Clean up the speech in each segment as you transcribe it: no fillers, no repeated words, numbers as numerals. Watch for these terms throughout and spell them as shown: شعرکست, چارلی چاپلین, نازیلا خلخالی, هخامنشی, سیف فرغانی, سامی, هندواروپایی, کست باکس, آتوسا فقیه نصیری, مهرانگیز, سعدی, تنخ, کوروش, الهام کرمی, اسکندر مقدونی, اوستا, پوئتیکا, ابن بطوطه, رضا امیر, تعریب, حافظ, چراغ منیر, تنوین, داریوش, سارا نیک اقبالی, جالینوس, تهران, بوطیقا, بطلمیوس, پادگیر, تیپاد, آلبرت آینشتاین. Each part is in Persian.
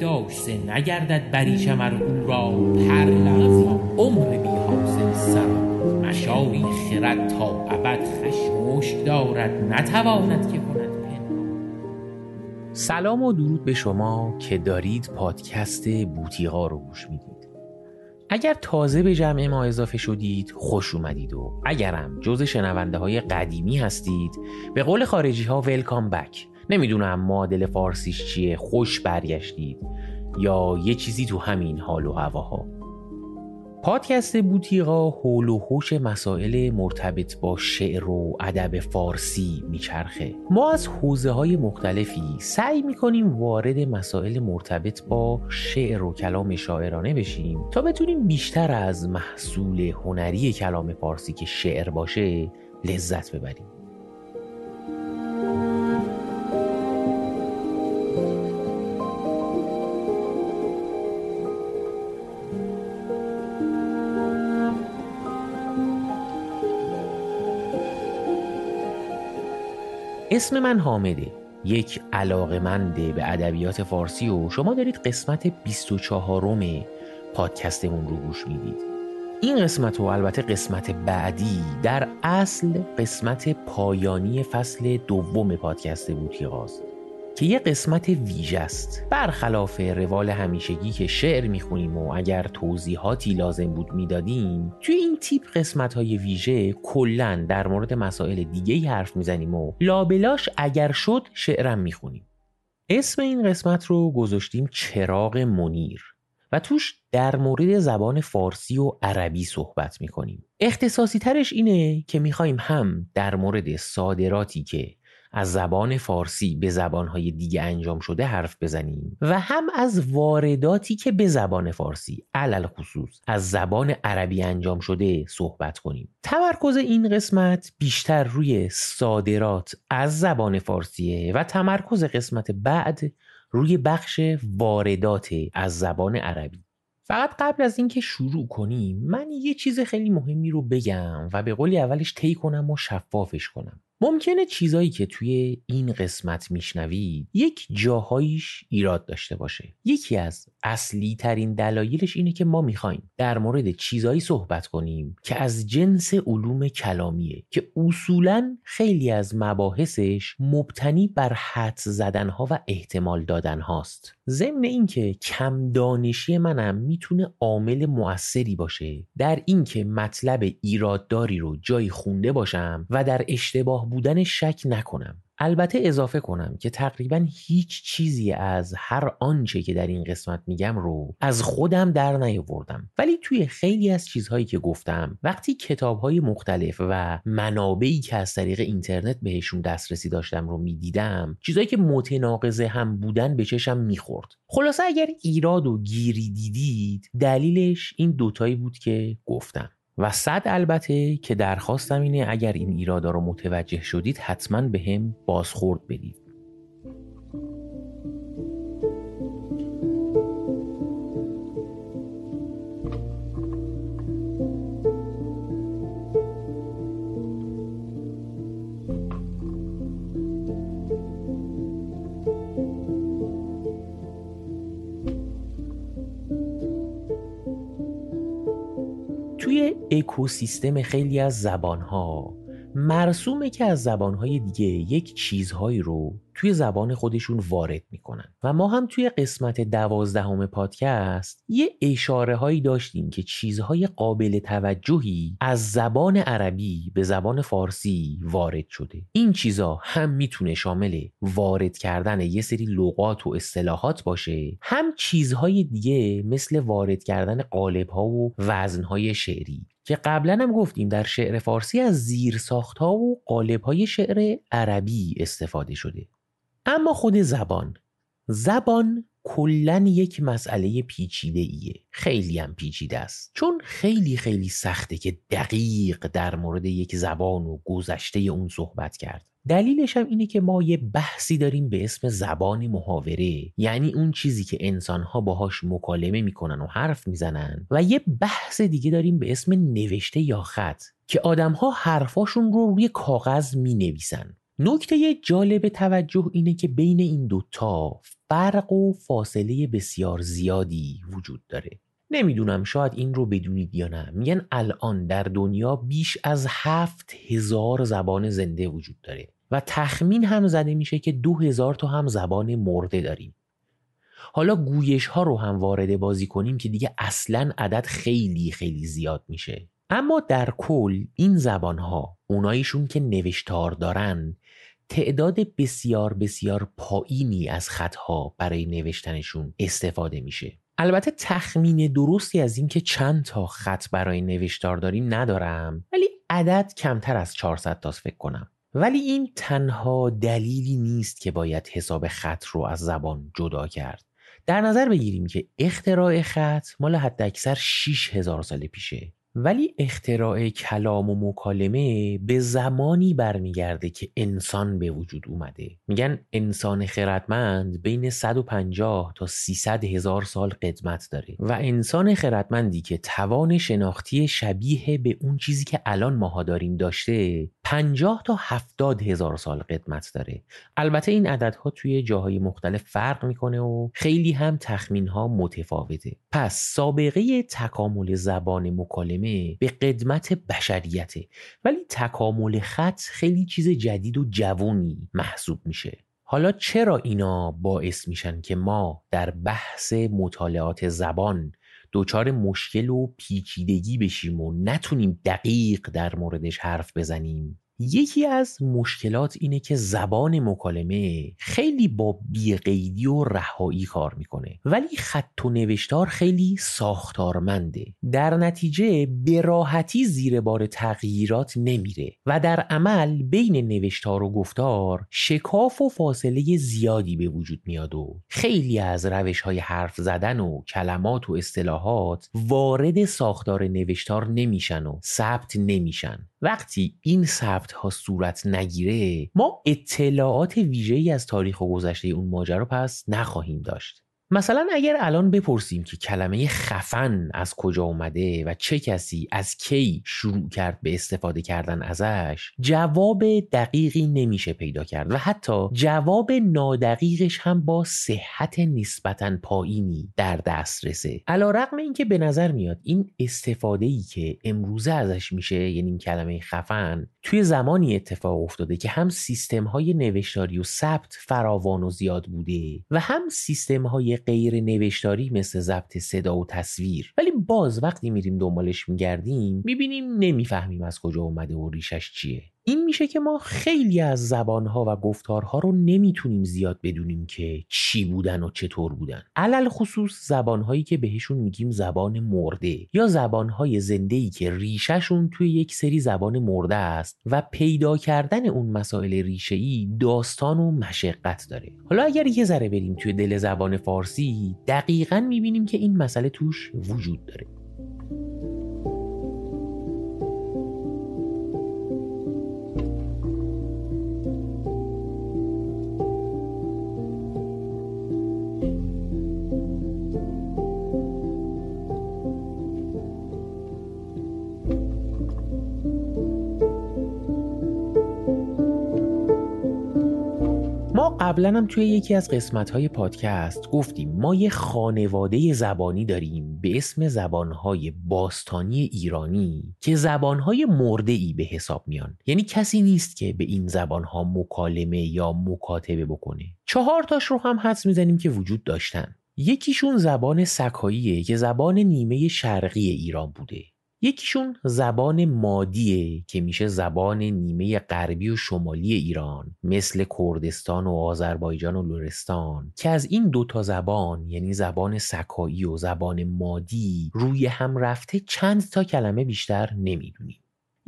فلک داشته نگردد بریشم ار او را پر لغزا عمر بی حاصل سرا مشاری خرد تا ابد خشم مشک دارد نتواند که کند پنهان. سلام و درود به شما که دارید پادکست بوطیقا رو گوش میدید. اگر تازه به جمع ما اضافه شدید خوش اومدید و اگرم جز شنونده های قدیمی هستید به قول خارجی ها ویلکام بک. نمیدونم معادل فارسیش چیه، خوش برگشتید یا یه چیزی تو همین حال و هواها. پادکست بوطیقا حول و حوش مسائل مرتبط با شعر و ادب فارسی میچرخه. ما از حوزه‌های مختلفی سعی میکنیم وارد مسائل مرتبط با شعر و کلام شاعرانه بشیم تا بتونیم بیشتر از محصول هنری کلام فارسی که شعر باشه لذت ببریم. اسم من حامده، یک علاقه‌مند به ادبیات فارسی و شما دارید قسمت 24م پادکستمون رو گوش میدید. این قسمت و البته قسمت بعدی در اصل قسمت پایانی فصل دوم پادکست بوطیقاست که یه قسمت ویژه است. برخلاف روال همیشگی که شعر میخونیم و اگر توضیحاتی لازم بود میدادیم، توی این تیپ قسمت‌های ویژه کلاً در مورد مسائل دیگه‌ای حرف میزنیم و لابلاش اگر شد شعرم میخونیم. اسم این قسمت رو گذاشتیم چراغ منیر و توش در مورد زبان فارسی و عربی صحبت میکنیم. اختصاصی ترش اینه که میخوایم هم در مورد صادراتی که از زبان فارسی به زبانهای دیگه انجام شده حرف بزنیم و هم از وارداتی که به زبان فارسی علل خصوص از زبان عربی انجام شده صحبت کنیم. تمرکز این قسمت بیشتر روی صادرات از زبان فارسیه و تمرکز قسمت بعد روی بخش واردات از زبان عربی. فقط قبل از اینکه شروع کنیم من یه چیز خیلی مهمی رو بگم و به قولی اولش طی کنم و شفافش کنم. ممکنه چیزایی که توی این قسمت میشنوید یک جاهایش ایراد داشته باشه. یکی از اصلی ترین دلایلش اینه که ما میخوایم در مورد چیزایی صحبت کنیم که از جنس علوم کلامیه که اصولاً خیلی از مباحثش مبتنی بر حدس زدنها و احتمال دادنهاست. ضمن اینکه کم دانشی منم میتونه عامل مؤثری باشه در اینکه مطلب ایرادداری رو جایی خونده باشم و در اشتباه بودن شک نکنم. البته اضافه کنم که تقریبا هیچ چیزی از هر آنچه که در این قسمت میگم رو از خودم در نیاوردم، ولی توی خیلی از چیزهایی که گفتم وقتی کتابهای مختلف و منابعی که از طریق اینترنت بهشون دسترسی داشتم رو میدیدم چیزهایی که متناقض هم بودن به چشم میخورد. خلاصه اگر ایراد و گیری دیدید دلیلش این دوتایی بود که گفتم و صد البته که درخواستم اینه اگر این ایرادا رو متوجه شدید حتما به هم بازخورد بدید. اکوسیستم خیلی از زبانها مرسومه که از زبانهای دیگه یک چیزهایی رو توی زبان خودشون وارد میکنن و ما هم توی قسمت 12 پادکست یه اشاره هایی داشتیم که چیزهای قابل توجهی از زبان عربی به زبان فارسی وارد شده. این چیزها هم میتونه شامل وارد کردن یه سری لغات و اصطلاحات باشه، هم چیزهای دیگه مثل وارد کردن قالبها و وزنهای شعری که قبلا هم گفتیم در شعر فارسی از زیرساخت‌ها و قالب‌های شعر عربی استفاده شده. اما خود زبان کلاً یک مسئله پیچیده ایه. خیلی هم پیچیده است چون خیلی خیلی سخته که دقیق در مورد یک زبان و گذشته اون صحبت کرد. دلیلش هم اینه که ما یه بحثی داریم به اسم زبان محاوره، یعنی اون چیزی که انسان‌ها باهاش مکالمه میکنن و حرف میزنن، و یه بحث دیگه داریم به اسم نوشته یا خط که آدم‌ها حرفاشون رو روی کاغذ مینویسن نکته جالب توجه اینه که بین این دوتا فرق و فاصله بسیار زیادی وجود داره. نمیدونم شاید این رو بدونید یا نه، میگن الان در دنیا بیش از 7,000 زبان زنده وجود داره و تخمین هم زده میشه که 2,000 تا هم زبان مرده داریم. حالا گویش ها رو هم وارد بازی کنیم که دیگه اصلاً عدد خیلی خیلی زیاد میشه. اما در کل این زبان ها، اونایشون که نوشتار دارن، تعداد بسیار بسیار پایینی از خطها برای نوشتنشون استفاده میشه. البته تخمین درستی از این که چند تا خط برای نوشتار داریم ندارم، ولی عدد کمتر از 400 تاست فکر کنم. ولی این تنها دلیلی نیست که باید حساب خط رو از زبان جدا کرد. در نظر بگیریم که اختراع خط مال حداکثر 6,000 سال پیشه، ولی اختراع کلام و مکالمه به زمانی برمیگرده که انسان به وجود اومده. میگن انسان خردمند بین 150 تا 300,000 سال قدمت داره و انسان خردمندی که توان شناختی شبیه به اون چیزی که الان ماها داریم داشته 50 تا 70,000 سال قدمت داره. البته این عددها توی جاهای مختلف فرق میکنه و خیلی هم تخمینها متفاوته. پس سابقه تکامل زبان مکالمه به قدمت بشریته، ولی تکامل خط خیلی چیز جدید و جوونی محسوب میشه. حالا چرا اینا باعث میشن که ما در بحث مطالعات زبان دوچار مشکل و پیچیدگی بشیم و نتونیم دقیق در موردش حرف بزنیم؟ یکی از مشکلات اینه که زبان مکالمه خیلی با بیقیدی و رهایی کار میکنه، ولی خط و نوشتار خیلی ساختارمنده. در نتیجه به راحتی زیر بار تغییرات نمیره و در عمل بین نوشتار و گفتار شکاف و فاصله زیادی به وجود میاد و خیلی از روش‌های حرف زدن و کلمات و اصطلاحات وارد ساختار نوشتار نمیشن و ثبت نمیشن. وقتی این ثبت‌ها صورت نگیره، ما اطلاعات ویژه‌ای از تاریخ و گذشته اون ماجرا پس نخواهیم داشت. مثلا اگر الان بپرسیم که کلمه خفن از کجا اومده و چه کسی از کی شروع کرد به استفاده کردن ازش، جواب دقیقی نمیشه پیدا کرد و حتی جواب نادقیقش هم با صحت نسبتاً پایینی در دسترسه. علی‌رغم اینکه به نظر میاد این استفاده‌ای که امروزه ازش میشه، یعنی این کلمه خفن، توی زمانی اتفاق افتاده که هم سیستم‌های نوشتاری و ثبت فراوان و زیاد بوده و هم سیستم‌های غیر نوشتاری مثل ضبط صدا و تصویر، ولی باز وقتی میریم دنبالش میگردیم میبینیم نمیفهمیم از کجا اومده و ریشش چیه. این میشه که ما خیلی از زبانها و گفتارها رو نمیتونیم زیاد بدونیم که چی بودن و چطور بودن، علل خصوص زبانهایی که بهشون میگیم زبان مرده یا زبانهای زندهی که ریشهشون توی یک سری زبان مرده است و پیدا کردن اون مسائل ریشه‌ای داستان و مشقت داره. حالا اگر یه ذره بریم توی دل زبان فارسی، دقیقاً میبینیم که این مسئله توش وجود داره. قبلا هم توی یکی از قسمت‌های پادکست گفتیم ما یه خانواده زبانی داریم به اسم زبان‌های باستانی ایرانی که زبان‌های مرده‌ای به حساب میان، یعنی کسی نیست که به این زبان‌ها مکالمه یا مکاتبه بکنه. 4 تاش رو هم حدس میزنیم که وجود داشتن. یکیشون زبان سکاییه که زبان نیمه شرقی ایران بوده، یکیشون زبان مادیه که میشه زبان نیمه غربی و شمالی ایران مثل کردستان و آذربایجان و لرستان، که از این 2 تا زبان، یعنی زبان سکایی و زبان مادی، روی هم رفته چند تا کلمه بیشتر نمیدونیم.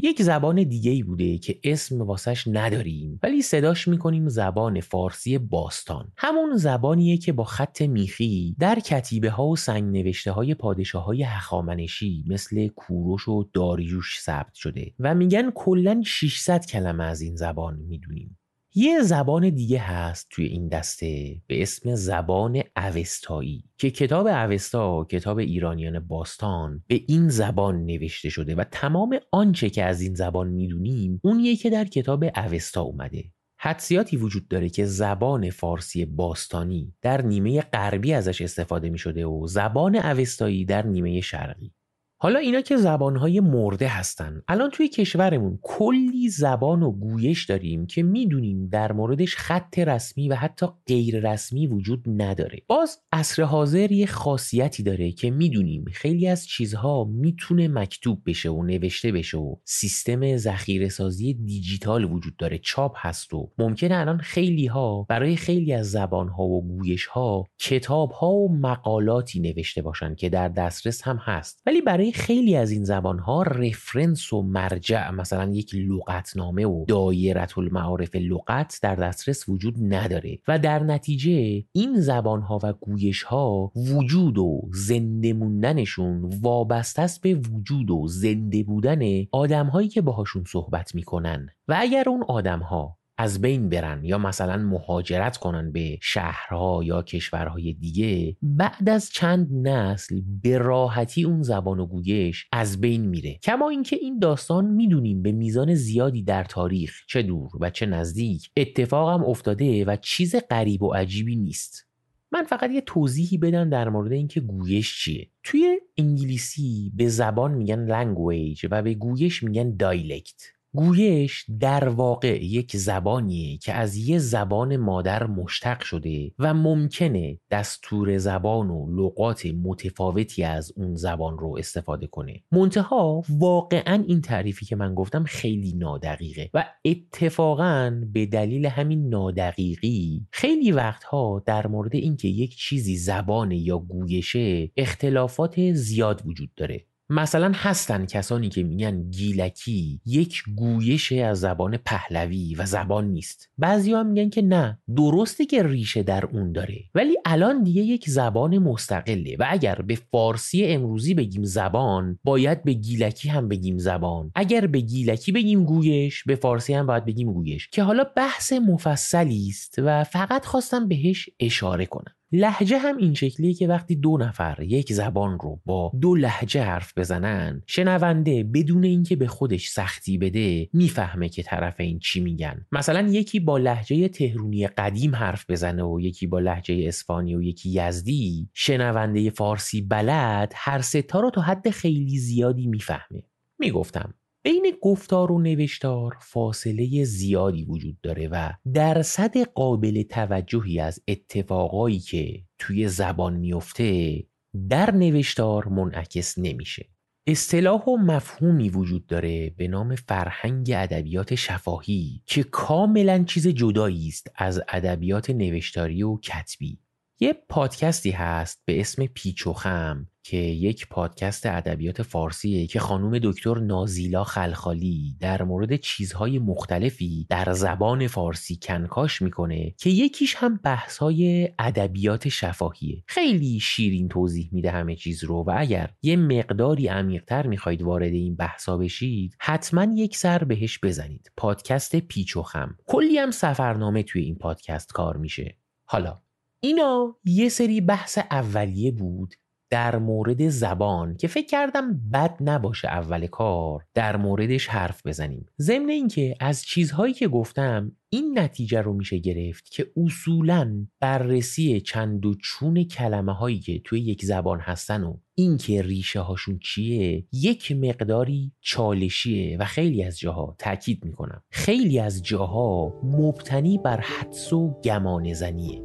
یک زبان دیگه‌ای بوده که اسم واسش نداریم ولی صداش میکنیم زبان فارسی باستان. همون زبانیه که با خط میخی در کتیبه ها و سنگ نوشته های پادشاه های هخامنشی مثل کوروش و داریوش ثبت شده و میگن کلاً 600 کلمه از این زبان میدونیم. یه زبان دیگه هست توی این دسته به اسم زبان اوستایی که کتاب اوستا، کتاب ایرانیان باستان، به این زبان نوشته شده و تمام آنچه که از این زبان میدونیم اونیه که در کتاب اوستا اومده. حدسیاتی وجود داره که زبان فارسی باستانی در نیمه غربی ازش استفاده می شده و زبان اوستایی در نیمه شرقی. حالا اینا که زبانهای مرده هستن، الان توی کشورمون کلی زبان و گویش داریم که میدونیم در موردش خط رسمی و حتی غیر رسمی وجود نداره. باز عصر حاضر یه خاصیتی داره که میدونیم خیلی از چیزها میتونه مکتوب بشه و نوشته بشه و سیستم ذخیره‌سازی دیجیتال وجود داره، چاپ هست و ممکنه الان خیلی ها برای خیلی از زبانها و گویش ها کتاب ها و مقالاتی نوشته باشن که در دسترس هم هست، ولی برای خیلی از این زبان‌ها رفرنس و مرجع مثلا یک لغتنامه و دایره المعارف لغت در دسترس وجود نداره و در نتیجه این زبان‌ها و گویش‌ها وجود و زنده موندنشون وابسته است به وجود و زنده بودن آدم‌هایی که باهاشون صحبت می‌کنن و اگر اون آدم‌ها از بین برن یا مثلا مهاجرت کنن به شهرها یا کشورهای دیگه، بعد از چند نسل به راحتی اون زبان و گویش از بین میره. کما اینکه این داستان میدونیم به میزان زیادی در تاریخ، چه دور و چه نزدیک، اتفاقم افتاده و چیز غریب و عجیبی نیست. من فقط یه توضیحی بدم در مورد اینکه گویش چیه. توی انگلیسی به زبان میگن لنگویج و به گویش میگن دایلکت. گویش در واقع یک زبانیه که از یه زبان مادر مشتق شده و ممکنه دستور زبان و لغات متفاوتی از اون زبان رو استفاده کنه. منتها واقعاً این تعریفی که من گفتم خیلی نادقیقه و اتفاقاً به دلیل همین نادقیقی خیلی وقتها در مورد اینکه یک چیزی زبان یا گویشه اختلافات زیاد وجود داره. مثلا هستن کسانی که میگن گیلکی یک گویشه از زبان پهلوی و زبان نیست. بعضیا میگن که نه، درسته که ریشه در اون داره ولی الان دیگه یک زبان مستقله و اگر به فارسی امروزی بگیم زبان، باید به گیلکی هم بگیم زبان، اگر به گیلکی بگیم گویش، به فارسی هم باید بگیم گویش، که حالا بحث مفصلی است و فقط خواستم بهش اشاره کنم. لهجه هم این شکلیه که وقتی دو نفر یک زبان رو با دو لهجه حرف بزنن، شنونده بدون اینکه به خودش سختی بده میفهمه که طرفین چی میگن. مثلا یکی با لهجه تهرونی قدیم حرف بزنه و یکی با لهجه اصفهانی و یکی یزدی، شنونده فارسی بلد هر سه تا رو تا حد خیلی زیادی میفهمه. میگفتم بین گفتار و نوشتار فاصله زیادی وجود داره و درصد قابل توجهی از اتفاقایی که توی زبان میفته در نوشتار منعکس نمیشه. اصطلاح و مفهومی وجود داره به نام فرهنگ ادبیات شفاهی که کاملا چیز جدایی است از ادبیات نوشتاری و کتبی. یه پادکستی هست به اسم پیچ و خم که یک پادکست ادبیات فارسیه که خانم دکتر نازیلا خلخالی در مورد چیزهای مختلفی در زبان فارسی کنکاش میکنه که یکیش هم بحث‌های ادبیات شفاهیه. خیلی شیرین توضیح میده همه چیز رو و اگر یه مقداری عمیق‌تر میخواید وارد این بحثا بشید حتما یک سر بهش بزنید. پادکست پیچ و خم. کلی هم سفرنامه توی این پادکست کار میشه. حالا اینا یه سری بحث اولیه بود در مورد زبان که فکر کردم بد نباشه اول کار در موردش حرف بزنیم. ضمن اینکه از چیزهایی که گفتم این نتیجه رو میشه گرفت که اصولاً بررسی چند و چون کلمه هایی که توی یک زبان هستن و اینکه ریشه هاشون چیه یک مقداری چالشیه و خیلی از جاها، تأکید میکنم خیلی از جاها، مبتنی بر حدس و گمان زنیه.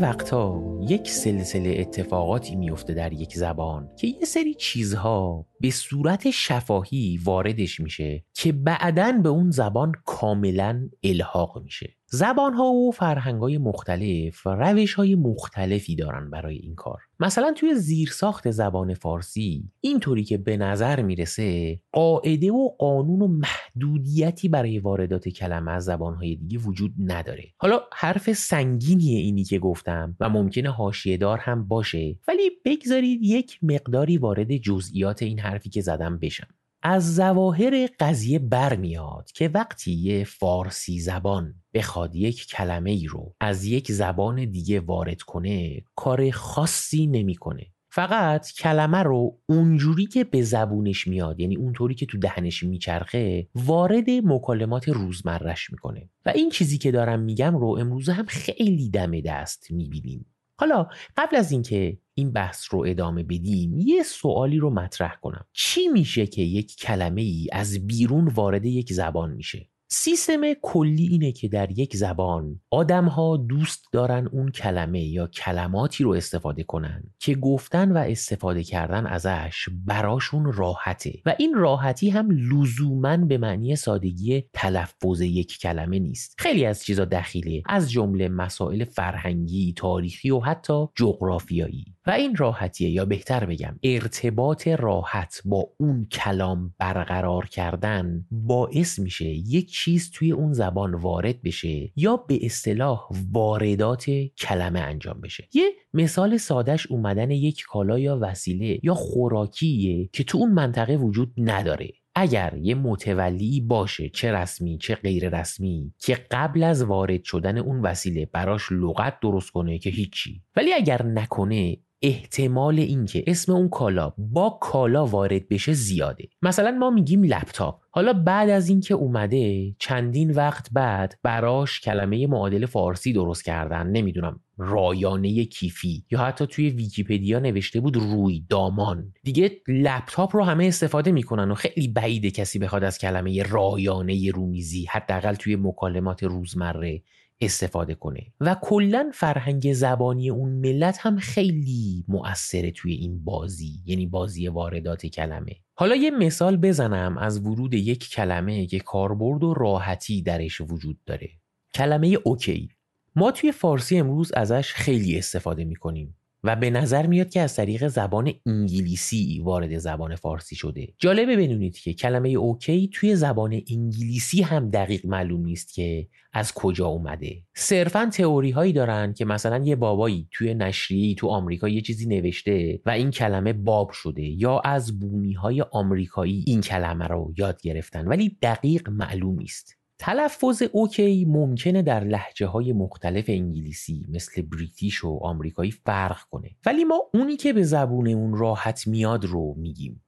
وقتا یک سلسله اتفاقاتی میفته در یک زبان که یه سری چیزها به صورت شفاهی واردش میشه که بعداً به اون زبان کاملاً الحاق میشه. زبان‌ها و فرهنگ‌های مختلف روش‌های مختلفی دارن برای این کار. مثلا توی زیرساخت زبان فارسی اینطوری که به نظر میرسه قاعده و قانون و محدودیتی برای واردات کلمه از زبان‌های دیگه وجود نداره. حالا حرف سنگینیه اینی که گفتم و ممکنه حاشیه‌دار هم باشه، ولی بگذارید یک مقداری وارد جزئیات این حرفی که زدم بشم. از ظواهر قضیه برمیاد که وقتی یه فارسی زبان بخواد یک کلمه ای رو از یک زبان دیگه وارد کنه کار خاصی نمیکنه. فقط کلمه رو اونجوری که به زبونش میاد، یعنی اونطوری که تو دهنش میچرخه، وارد مکالمات روزمره‌اش میکنه و این چیزی که دارم میگم رو امروز هم خیلی دم دست میبینیم. حالا قبل از اینکه این بحث رو ادامه بدیم یه سوالی رو مطرح کنم. چی میشه که یک کلمه ای از بیرون وارد یک زبان میشه؟ سیستم کلی اینه که در یک زبان آدم‌ها دوست دارن اون کلمه یا کلماتی رو استفاده کنن که گفتن و استفاده کردن ازش براشون راحته و این راحتی هم لزوماً به معنی سادگی تلفظ یک کلمه نیست. خیلی از چیزا دخیله، از جمله مسائل فرهنگی، تاریخی و حتی جغرافیایی و این راحتیه، یا بهتر بگم ارتباط راحت با اون کلام برقرار کردن باعث میشه یک چیز توی اون زبان وارد بشه یا به اصطلاح واردات کلمه انجام بشه. یه مثال سادهش اومدن یک کالا یا وسیله یا خوراکیه که تو اون منطقه وجود نداره. اگر یه متولی باشه، چه رسمی چه غیر رسمی، که قبل از وارد شدن اون وسیله براش لغت درست کنه که هیچی، ولی اگر نکنه احتمال اینکه اسم اون کالا با کالا وارد بشه زیاده. مثلا ما میگیم لپتاپ، حالا بعد از اینکه اومده چندین وقت بعد براش کلمه معادل فارسی درست کردن، نمیدونم رایانه کیفی، یا حتی توی ویکی‌پدیا نوشته بود روی دامان. دیگه لپتاپ رو همه استفاده میکنن و خیلی بعیده کسی بخواد از کلمه رایانه رومیزی حداقل توی مکالمات روزمره استفاده کنه و کلن فرهنگ زبانی اون ملت هم خیلی مؤثره توی این بازی، یعنی بازی واردات کلمه. حالا یه مثال بزنم از ورود یک کلمه که کاربرد و راحتی درش وجود داره. کلمه اوکی ما توی فارسی امروز ازش خیلی استفاده میکنیم و به نظر میاد که از طریق زبان انگلیسی وارد زبان فارسی شده. جالبه بدونید که کلمه اوکی توی زبان انگلیسی هم دقیق معلوم نیست که از کجا اومده. صرفاً تئوری هایی دارن که مثلا یه بابایی توی نشریه‌ای تو آمریکا یه چیزی نوشته و این کلمه باب شده، یا از بومی های آمریکایی این کلمه رو یاد گرفتن، ولی دقیق معلوم نیست. تلفظ اوکی ممکنه در لهجه‌های مختلف انگلیسی مثل بریتیش و آمریکایی فرق کنه، ولی ما اونی که به زبون اون راحت میاد رو میگیم.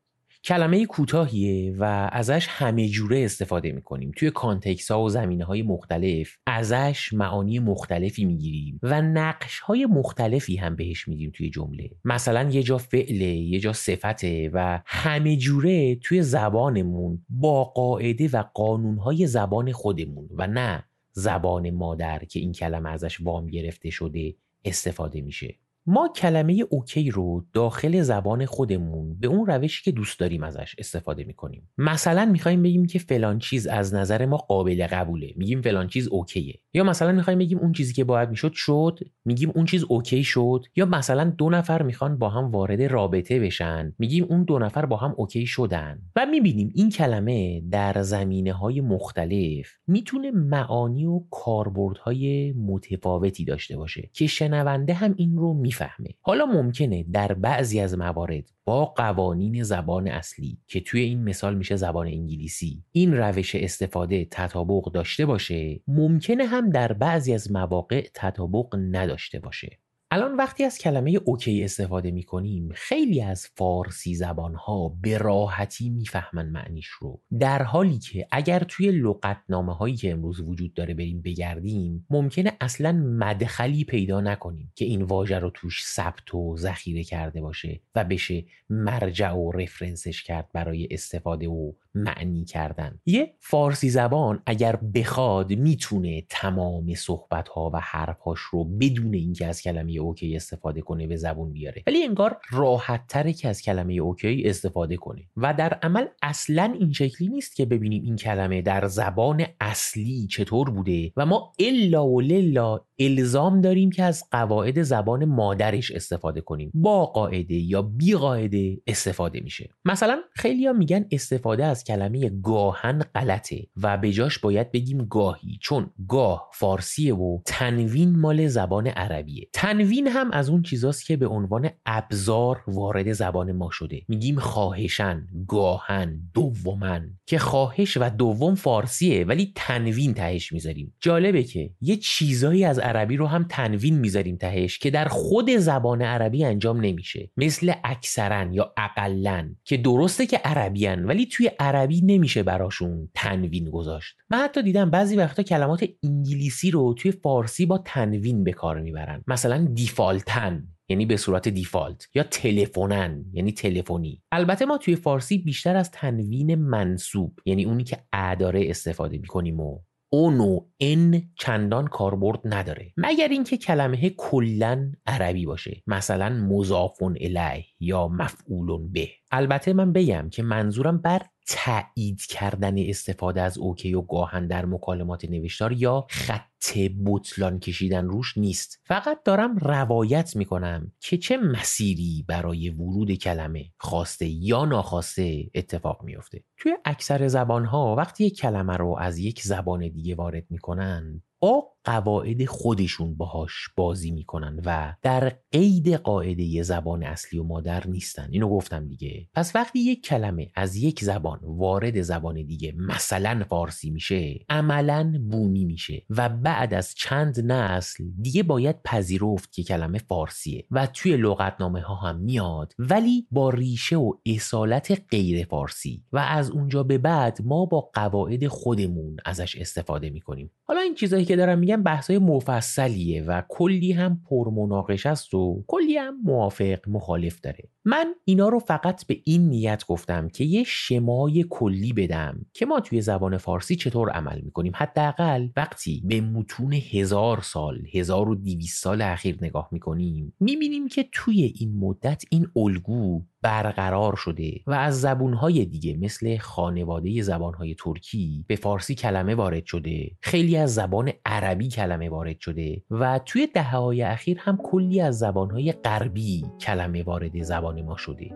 کلمه کوتاهیه و ازش همه جوره استفاده میکنیم. توی کانتکس‌ها و زمینه‌های مختلف ازش معانی مختلفی میگیریم و نقش‌های مختلفی هم بهش میدیم توی جمله. مثلا یه جا فعله، یه جا صفته و همه جوره توی زبانمون با قاعده و قانون‌های زبان خودمون و نه زبان مادر که این کلمه ازش وام گرفته شده استفاده میشه. ما کلمه اوکی رو داخل زبان خودمون به اون روشی که دوست داریم ازش استفاده میکنیم. مثلا میخوایم بگیم که فلان چیز از نظر ما قابل قبوله، میگیم فلان چیز اوکیه. یا مثلا میخوایم بگیم اون چیزی که باید میشد شد، میگیم اون چیز اوکی شد. یا مثلا دو نفر میخوان با هم وارد رابطه بشن، میگیم اون دو نفر با هم اوکی شدن. و میبینیم این کلمه در زمینه‌های مختلف میتونه معانی و کاربردهای متفاوتی داشته باشه که شنونده هم این رو میفهمه. حالا ممکنه در بعضی از موارد با قوانین زبان اصلی که توی این مثال میشه زبان انگلیسی این روش استفاده تطابق داشته باشه، ممکنه هم در بعضی از مواقع تطابق نداشته باشه. الان وقتی از کلمه اوکی استفاده میکنیم خیلی از فارسی زبانها به راحتی میفهمن معنیش رو، در حالی که اگر توی لغتنامه هایی که امروز وجود داره بریم بگردیم ممکنه اصلا مدخلی پیدا نکنیم که این واژه رو توش ثبت و ذخیره کرده باشه و بشه مرجع و رفرنسش کرد برای استفاده و معنی کردن. یه فارسی زبان اگر بخواد میتونه تمام صحبت‌ها و حرف‌هاش رو بدون اینکه از کلمه اوکی استفاده کنه به زبون بیاره، ولی انگار راحت‌تره که از کلمه اوکی استفاده کنه و در عمل اصلاً این شکلی نیست که ببینیم این کلمه در زبان اصلی چطور بوده و ما الا و للا الزام داریم که از قواعد زبان مادرش استفاده کنیم. با قاعده یا بی قاعده استفاده میشه. مثلا خیلی‌ها میگن استفاده از کلمه گاهن غلطه و به جاش باید بگیم گاهی، چون گاه فارسیه و تنوین مال زبان عربیه. تنوین تدوین هم از اون چیزاست که به عنوان ابزار وارد زبان ما شده. میگیم خواهشن، گاهن، دومن، که خواهش و دوم فارسیه ولی تنوین تهش میذاریم. جالبه که یه چیزایی از عربی رو هم تنوین میذاریم تهش که در خود زبان عربی انجام نمیشه، مثل اکثرن یا اقلن که درسته که عربین ولی توی عربی نمیشه براشون تنوین گذاشت. من حتی دیدم بعضی وقتا کلمات انگلیسی رو توی فارسی با تنوین به کار میبرن، مثلا دیفالتن یعنی به صورت دیفالت، یا تلفنن یعنی تلفنی. البته ما توی فارسی بیشتر از تنوین منصوب یعنی اونی که ا داره استفاده میکنیم و اون و ان چندان کاربرد نداره، مگر اینکه کلمه کلن عربی باشه، مثلا مضاف الیه یا مفعول به. البته من بگم که منظورم بر تأیید کردن استفاده از اوکی و گاهن در مکالمات نوشتار یا خط بطلان کشیدن روش نیست، فقط دارم روایت میکنم که چه مسیری برای ورود کلمه خواسته یا ناخواسته اتفاق میفته. توی اکثر زبانها وقتی یک کلمه رو از یک زبان دیگه وارد میکنن با قواعد خودشون باهاش بازی میکنن و در قید قاعده زبان اصلی و مادر نیستن. اینو گفتم دیگه. پس وقتی یک کلمه از یک زبان وارد زبان دیگه مثلا فارسی میشه، عملاً بومی میشه و بعد از چند نسل دیگه باید پذیرفت که کلمه فارسیه و توی لغتنامه ها هم میاد ولی با ریشه و اصالت غیر فارسی، و از اونجا به بعد ما با قواعد خودمون ازش استفاده میکنیم. حالا این چیزایی که دارم میگم بحثای مفصلیه و کلی هم پرمناقشه است و کلی هم موافق مخالف داره. من اینا رو فقط به این نیت گفتم که یه شمای کلی بدم که ما توی زبان فارسی چطور عمل میکنیم، حداقل وقتی به متون 1000 سال 1200 سال اخیر نگاه میکنیم میبینیم که توی این مدت این الگو برقرار شده و از زبانهای دیگه مثل خانواده زبانهای ترکی به فارسی کلمه وارد شده، خیلی از زبان عربی کلمه وارد شده و توی دهه‌های اخیر هم کلی از زبانهای غربی کلمه وارد زبان ما شده.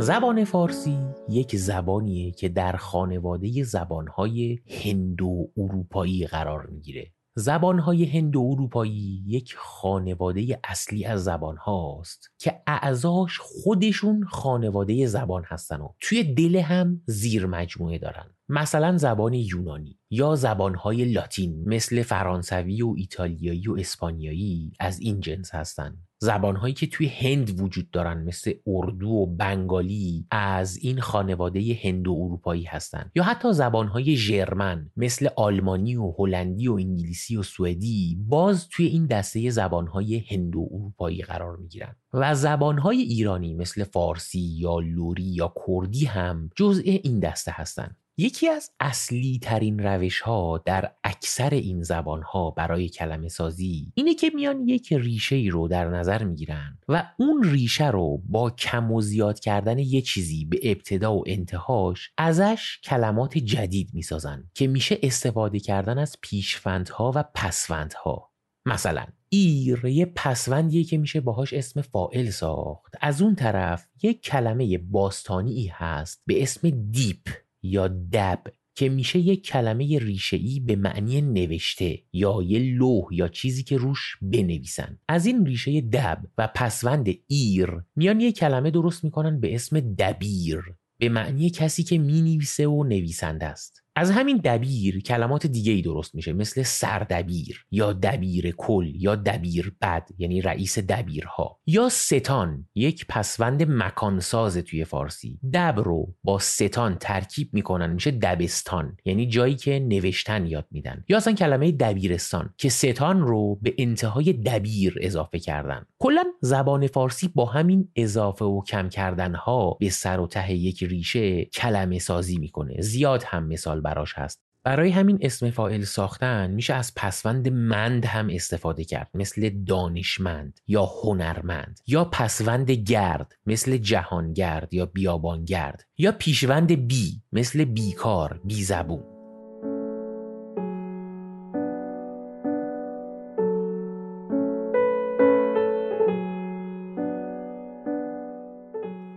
زبان فارسی یک زبانیه که در خانواده زبانهای هندواروپایی قرار میگیره. زبانهای هندواروپایی یک خانواده اصلی از زبانهاست که اعضاش خودشون خانواده زبان هستن و توی دل هم زیر مجموعه دارن، مثلا زبان یونانی یا زبانهای لاتین مثل فرانسوی و ایتالیایی و اسپانیایی از این جنس هستن. زبانهایی که توی هند وجود دارن مثل اردو و بنگالی از این خانواده هندواروپایی هستن، یا حتی زبانهای ژرمن مثل آلمانی و هلندی و انگلیسی و سوئدی باز توی این دسته زبانهای هندواروپایی قرار میگیرن. و زبانهای ایرانی مثل فارسی یا لری یا کردی هم جزء این دسته هستن. یکی از اصلی ترین روش ها در اکثر این زبان ها برای کلمه سازی اینه که میان یک ریشه ای رو در نظر میگیرن و اون ریشه رو با کم و زیاد کردن یه چیزی به ابتدا و انتهاش ازش کلمات جدید میسازن که میشه استفاده کردن از پیشوندها و پسوندها. مثلا ایر یه پسوندیه که میشه باهاش اسم فاعل ساخت، از اون طرف یک کلمه باستانی هست به اسم دیپ یا دب که میشه یک کلمه ریشه‌ای به معنی نوشته یا یه لوح یا چیزی که روش بنویسن. از این ریشه دب و پسوند ایر میان یک کلمه درست میکنن به اسم دبیر به معنی کسی که مینویسه و نویسنده است. از همین دبیر کلمات دیگه‌ای درست میشه مثل سردبیر یا دبیر کل یا دبیر بد یعنی رئیس دبیرها، یا ستان یک پسوند مکانساز توی فارسی. دب رو با ستان ترکیب میکنن میشه دبستان یعنی جایی که نوشتن یاد میدن، یا اصلا کلمه دبیرستان که ستان رو به انتهای دبیر اضافه کردن. کلا زبان فارسی با همین اضافه و کم کردنها به سر و ته یک ریشه کلمه سازی میکنه. زیاد هم مثال براش هست. برای همین اسم فاعل ساختن میشه از پسوند مند هم استفاده کرد مثل دانشمند یا هنرمند، یا پسوند گرد مثل جهانگرد یا بیابانگرد، یا پیشوند بی مثل بیکار، بیزبون.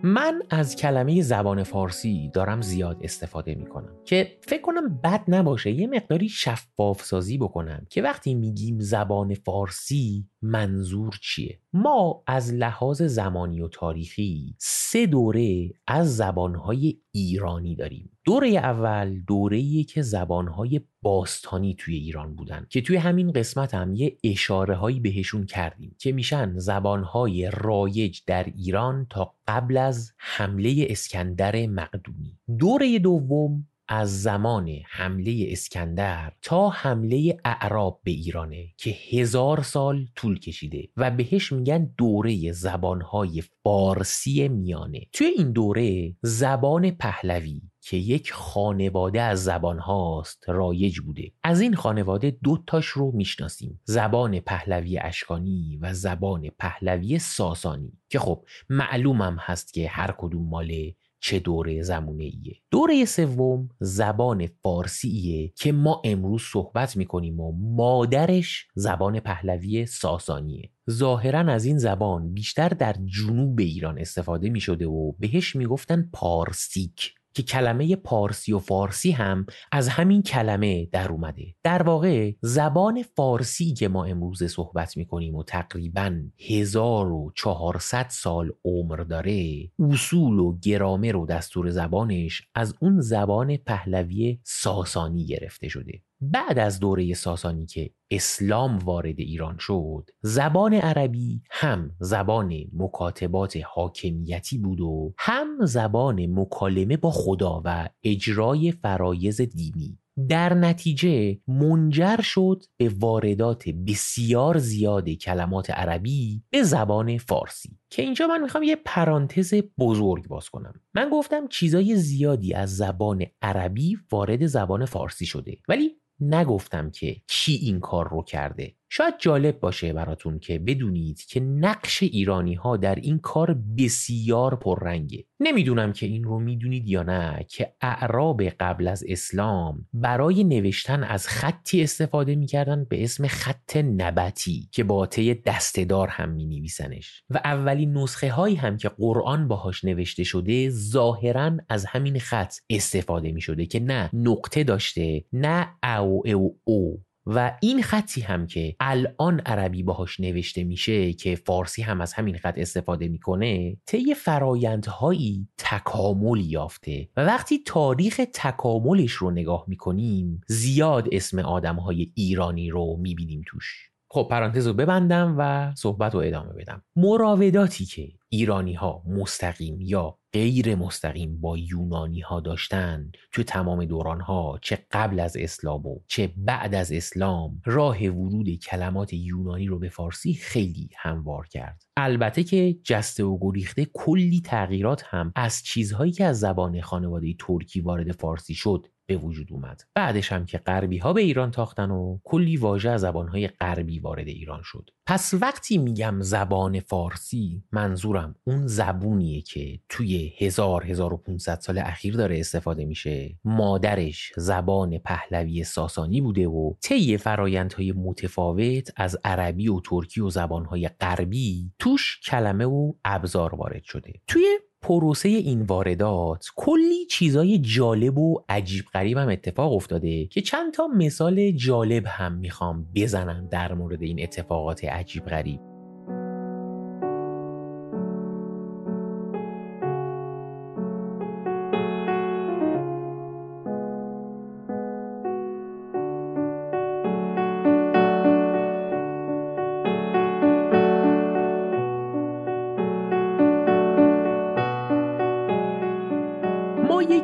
من از کلمه زبان فارسی دارم زیاد استفاده میکنم که فکر کنم بد نباشه یه مقداری شفاف سازی بکنم که وقتی میگیم زبان فارسی منظور چیه. ما از لحاظ زمانی و تاریخی سه دوره از زبانهای ایرانی داریم. دوره اول دوره‌ایه که زبانهای باستانی توی ایران بودن که توی همین قسمت هم یه اشاره هایی بهشون کردیم که میشن زبانهای رایج در ایران تا قبل از حمله اسکندر مقدونی. دوره دوم از زمان حمله اسکندر تا حمله اعراب به ایرانه که 1000 سال طول کشیده و بهش میگن دوره زبانهای فارسی میانه. توی این دوره زبان پهلوی که یک خانواده از زبان هاست رایج بوده. از این خانواده 2 تاش رو میشناسیم، زبان پهلوی اشکانی و زبان پهلوی ساسانی که خب معلومم هست که هر کدوم مال چه دوره زمانه‌ایه. دوره سوم زبان فارسیه که ما امروز صحبت میکنیم و مادرش زبان پهلوی ساسانیه. ظاهراً از این زبان بیشتر در جنوب ایران استفاده میشده و بهش میگفتن پارسیک که کلمه پارسی و فارسی هم از همین کلمه در اومده. در واقع زبان فارسی که ما امروز صحبت میکنیم و تقریباً 1400 سال عمر داره، اصول و گرامر و دستور زبانش از اون زبان پهلوی ساسانی گرفته شده. بعد از دوره ساسانی که اسلام وارد ایران شد، زبان عربی هم زبان مکاتبات حاکمیتی بود و هم زبان مکالمه با خدا و اجرای فرایض دینی. در نتیجه منجر شد به واردات بسیار زیاد کلمات عربی به زبان فارسی که اینجا من میخوام یه پرانتز بزرگ باز کنم. من گفتم چیزای زیادی از زبان عربی وارد زبان فارسی شده ولی نگفتم که کی این کار رو کرده. شاید جالب باشه براتون که بدونید که نقش ایرانی‌ها در این کار بسیار پررنگه. نمیدونم که این رو میدونید یا نه که اعراب قبل از اسلام برای نوشتن از خطی استفاده میکردن به اسم خط نبطی که با طی دسته‌دار هم مینویسنش و اولین نسخه هایی هم که قرآن باهاش نوشته شده ظاهراً از همین خط استفاده میشده که نه نقطه داشته نه او او او و این خطی هم که الان عربی باهاش نوشته میشه که فارسی هم از همین خط استفاده میکنه طی فرایندهایی تکامل یافته و وقتی تاریخ تکاملش رو نگاه میکنیم زیاد اسم آدمهای ایرانی رو میبینیم توش. خب پرانتز رو ببندم و صحبت رو ادامه بدم. مراوداتی که ایرانی ها مستقیم یا غیر مستقیم با یونانی ها داشتن تو تمام دوران ها چه قبل از اسلام و چه بعد از اسلام راه ورود کلمات یونانی رو به فارسی خیلی هموار کرد. البته که جسته و گریخته کلی تغییرات هم از چیزهایی که از زبان خانواده ترکی وارد فارسی شد به وجود اومد. بعدش هم که غربی ها به ایران تاختن و کلی واژه از زبانهای غربی وارد ایران شد. پس وقتی میگم زبان فارسی منظورم اون زبونیه که توی 1000-1500 سال اخیر داره استفاده میشه. مادرش زبان پهلوی ساسانی بوده و طی فرایندهای متفاوت از عربی و ترکی و زبانهای غربی توش کلمه و ابزار وارد شده. توی پروسه این واردات کلی چیزای جالب و عجیب غریب هم اتفاق افتاده که چند تا مثال جالب هم میخوام بزنم در مورد این اتفاقات عجیب غریب.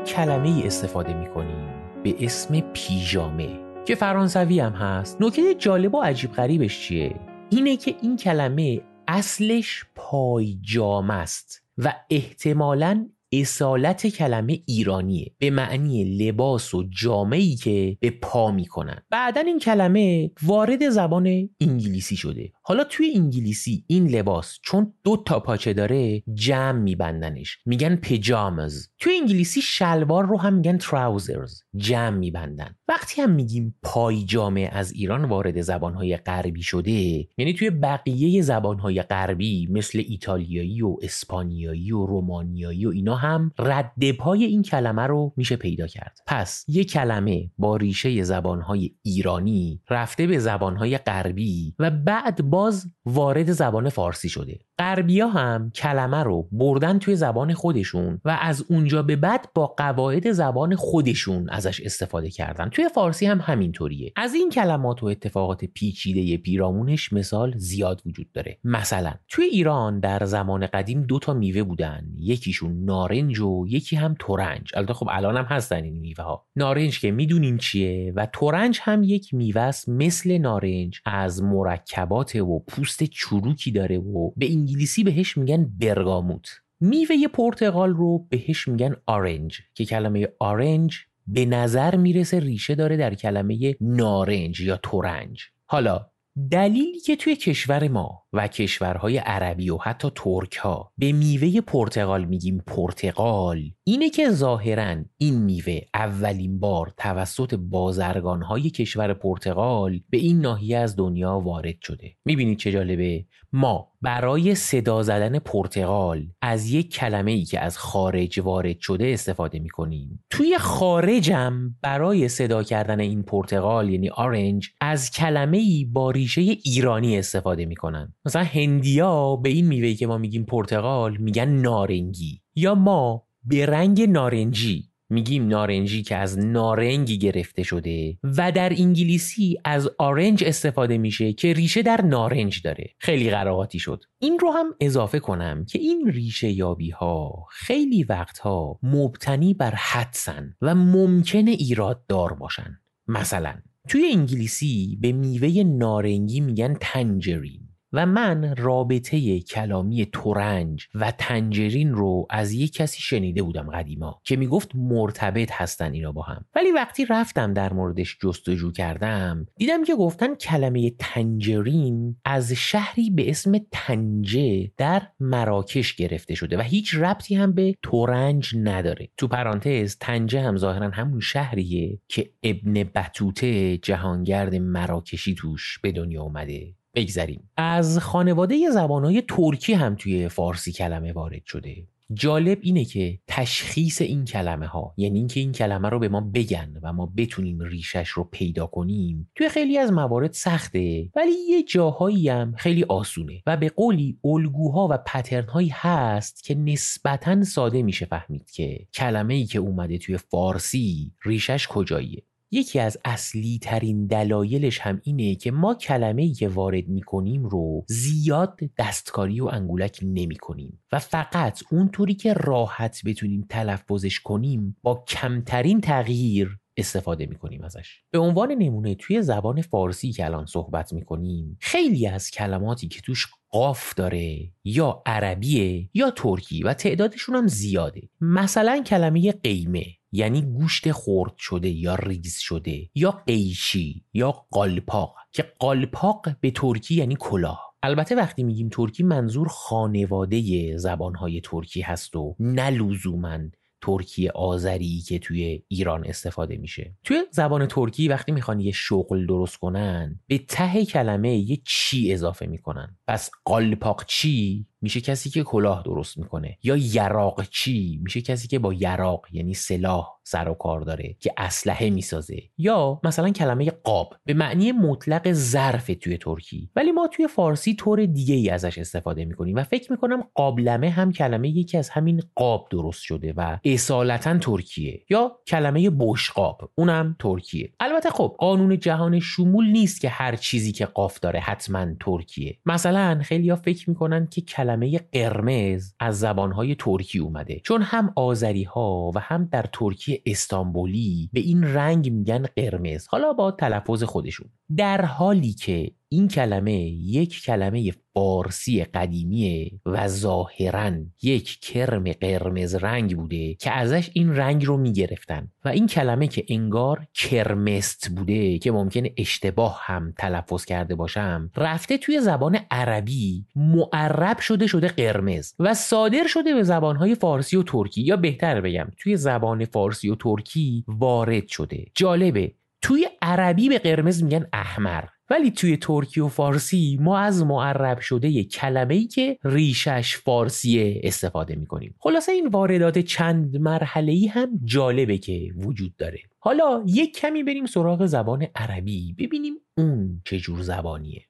کلمه‌ای استفاده می‌کنیم به اسم پیژامه که فرانسوی هم هست. نکته جالب و عجیب غریبش چیه؟ اینه که این کلمه اصلش پایجامه است و احتمالاً اصالت کلمه ایرانیه به معنی لباس و جامه‌ای که به پا میکنن. بعدن این کلمه وارد زبان انگلیسی شده. حالا توی انگلیسی این لباس چون دو تا پاچه داره جمع میبندنش، میگن پیجامز. توی انگلیسی شلوار رو هم میگن تراوزرز، جمع میبندن. وقتی هم میگیم پایجامه از ایران وارد زبانهای غربی شده، یعنی توی بقیه زبانهای غربی مثل ایتالیایی و اسپانیایی و رومانیایی و اینا هم ردپای این کلمه رو میشه پیدا کرد. پس یه کلمه با ریشه زبانهای ایرانی رفته به زبانهای غربی و بعد باز وارد زبان فارسی شده. غربیا هم کلمه رو بردن توی زبان خودشون و از اونجا به بعد با قواعد زبان خودشون ازش استفاده کردن. توی فارسی هم همینطوریه. از این کلمات و اتفاقات پیچیده پیرامونش مثال زیاد وجود داره. مثلا توی ایران در زمان قدیم دو تا میوه بودن، یکیشون نارنج و یکی هم ترنج. البته خب الان هم هستن این میوه ها. نارنج که میدونین چیه و ترنج هم یک میوه است مثل نارنج، از مرکبات و پوست چروکی داره و به انگلیسی بهش میگن برگاموت. میوه پرتقال رو بهش میگن آرنج که کلمه آرنج به نظر میرسه ریشه داره در کلمه نارنج یا ترنج. حالا دلیلی که توی کشور ما و کشورهای عربی و حتی ترک ها به میوه پرتقال میگیم پرتقال اینه که ظاهراً این میوه اولین بار توسط بازرگانهای کشور پرتقال به این ناحیه از دنیا وارد شده. میبینید چه جالبه؟ ما برای صدا زدن پرتقال از یک کلمه‌ای که از خارج وارد شده استفاده میکنیم. توی خارج هم برای صدا کردن این پرتقال یعنی آرنج از کلمه‌ای با ریشه ایرانی استفاده میکنن. مثلا هندیا به این میوه‌ای که ما میگیم پرتقال میگن نارنگی، یا ما به رنگ نارنجی میگیم نارنجی که از نارنگی گرفته شده و در انگلیسی از آرنج استفاده میشه که ریشه در نارنج داره. خیلی قرائتی شد. این رو هم اضافه کنم که این ریشه یابی ها خیلی وقتها مبتنی بر حدسن و ممکنه ایراد دار باشن. مثلا توی انگلیسی به میوه نارنگی میگن تنجرین و من رابطه کلامی ترنج و تنجرین رو از یک کسی شنیده بودم قدیما که میگفت مرتبط هستن اینا با هم، ولی وقتی رفتم در موردش جستجو کردم دیدم که گفتن کلمه تنجرین از شهری به اسم تنجه در مراکش گرفته شده و هیچ ربطی هم به ترنج نداره. تو پرانتز تنجه هم ظاهرا همون شهریه که ابن بطوطه جهانگرد مراکشی توش به دنیا اومده. بگذاریم. از خانواده زبانهای ترکی هم توی فارسی کلمه وارد شده. جالب اینه که تشخیص این کلمه ها، یعنی اینکه این کلمه رو به ما بگن و ما بتونیم ریشش رو پیدا کنیم، توی خیلی از موارد سخته ولی یه جاهایی هم خیلی آسونه و به قولی الگوها و پترن هایی هست که نسبتاً ساده میشه فهمید که کلمه‌ای که اومده توی فارسی ریشش کجاییه. یکی از اصلی ترین دلایلش هم اینه که ما کلمه‌ای که وارد می‌کنیم رو زیاد دستکاری و انگولک نمی‌کنیم و فقط اونطوری که راحت بتونیم تلفظش کنیم با کمترین تغییر استفاده می‌کنیم ازش. به عنوان نمونه توی زبان فارسی که الان صحبت می‌کنیم خیلی از کلماتی که توش قاف داره یا عربیه یا ترکی و تعدادشون هم زیاده. مثلا کلمه قیمه یعنی گوشت خرد شده یا ریز شده، یا قیشی یا قالپاق که قالپاق به ترکی یعنی کلاه. البته وقتی میگیم ترکی منظور خانواده زبانهای ترکی هست و نه لزوماً ترکی آذری که توی ایران استفاده میشه. توی زبان ترکی وقتی میخوان یه شغل درست کنن به ته کلمه یه چی اضافه میکنن. پس قالپاقچی میشه کسی که کلاه درست میکنه، یا یراقچی میشه کسی که با یراق یعنی سلاح سر و کار داره که اسلحه میسازه، یا مثلا کلمه قاب به معنی مطلق ظرف توی ترکی ولی ما توی فارسی طور دیگه ای ازش استفاده میکنیم و فکر میکنم قابلمه هم کلمه یکی از همین قاب درست شده و اصالتا ترکیه، یا کلمه بشقاب اونم ترکیه. البته خب قانون جهان شمول نیست که هر چیزی که قاف داره حتما ترکیه. مثلا خیلیا فکر میکنن که کلمه قرمز از زبانهای ترکی اومده چون هم آذری‌ها و هم در ترکی استانبولی به این رنگ میگن قرمز، حالا با تلفظ خودشون، در حالی که این کلمه یک کلمه فارسی قدیمیه و ظاهراً یک کرم قرمز رنگ بوده که ازش این رنگ رو میگرفتن و این کلمه که انگار کرمست بوده که ممکنه اشتباه هم تلفظ کرده باشم رفته توی زبان عربی معرب شده قرمز و صادر شده به زبانهای فارسی و ترکی، یا بهتر بگم توی زبان فارسی و ترکی وارد شده. جالبه توی عربی به قرمز میگن احمر، ولی توی ترکی و فارسی ما از معرب شده یک کلمه‌ای که ریشش فارسیه استفاده می‌کنیم. خلاصه این واردات چند مرحله‌ای هم جالبه که وجود داره. حالا یک کمی بریم سراغ زبان عربی ببینیم اون چه جور زبانیه.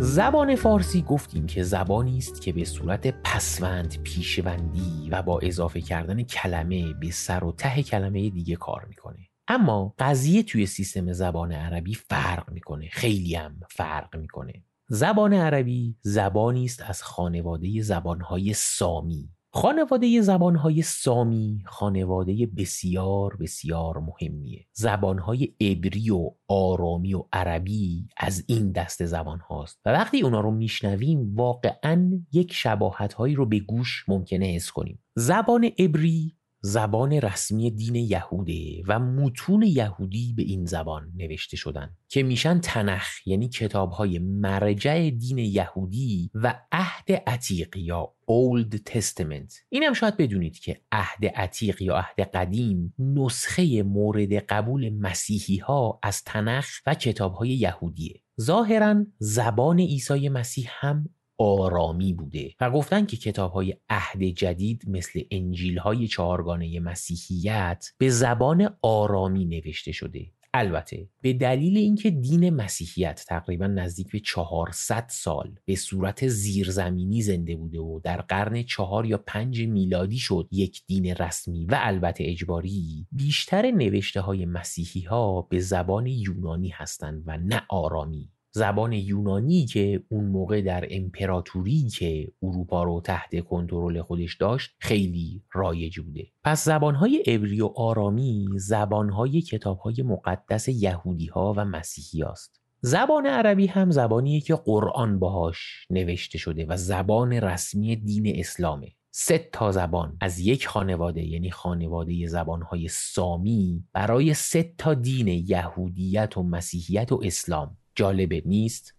زبان فارسی گفتیم که زبانی است که به صورت پسوند، پیشوندی و با اضافه کردن کلمه به سر و ته کلمه دیگه کار میکنه. اما قضیه توی سیستم زبان عربی فرق میکنه، خیلی هم فرق میکنه. زبان عربی زبانی است از خانواده زبانهای سامی. خانواده زبانهای سامی خانواده بسیار بسیار مهمیه. زبانهای عبری و آرامی و عربی از این دست زبان هاست و وقتی اونا رو میشنویم واقعاً یک شباهت هایی رو به گوش ممکنه حس کنیم. زبان عبری زبان رسمی دین یهوده و متون یهودی به این زبان نوشته شدن که میشن تنخ، یعنی کتاب‌های مرجع دین یهودی و عهد عتیق یا Old Testament. اینم شاید بدونید که عهد عتیق یا عهد قدیم نسخه مورد قبول مسیحی‌ها از تنخ و کتاب‌های یهودیه. ظاهراً زبان عیسی مسیح هم آرامی بوده و گفتن که کتاب‌های عهد جدید مثل انجیل‌های چهارگانه مسیحیت به زبان آرامی نوشته شده. البته به دلیل اینکه دین مسیحیت تقریبا نزدیک به 400 سال به صورت زیرزمینی زنده بوده و در قرن 4 یا 5 میلادی شد یک دین رسمی و البته اجباری، بیشتر نوشته‌های مسیحی‌ها به زبان یونانی هستند و نه آرامی. زبان یونانی که اون موقع در امپراتوری که اروپا رو تحت کنترل خودش داشت خیلی رایج بوده. پس زبانهای عبری و آرامی زبانهای کتابهای مقدس یهودی‌ها و مسیحی‌هاست. زبان عربی هم زبانیه که قرآن باهاش نوشته شده و زبان رسمی دین اسلامه. 3 تا زبان از یک خانواده، یعنی خانواده زبانهای سامی، برای 3 تا دین یهودیت و مسیحیت و اسلام. جالب نیست؟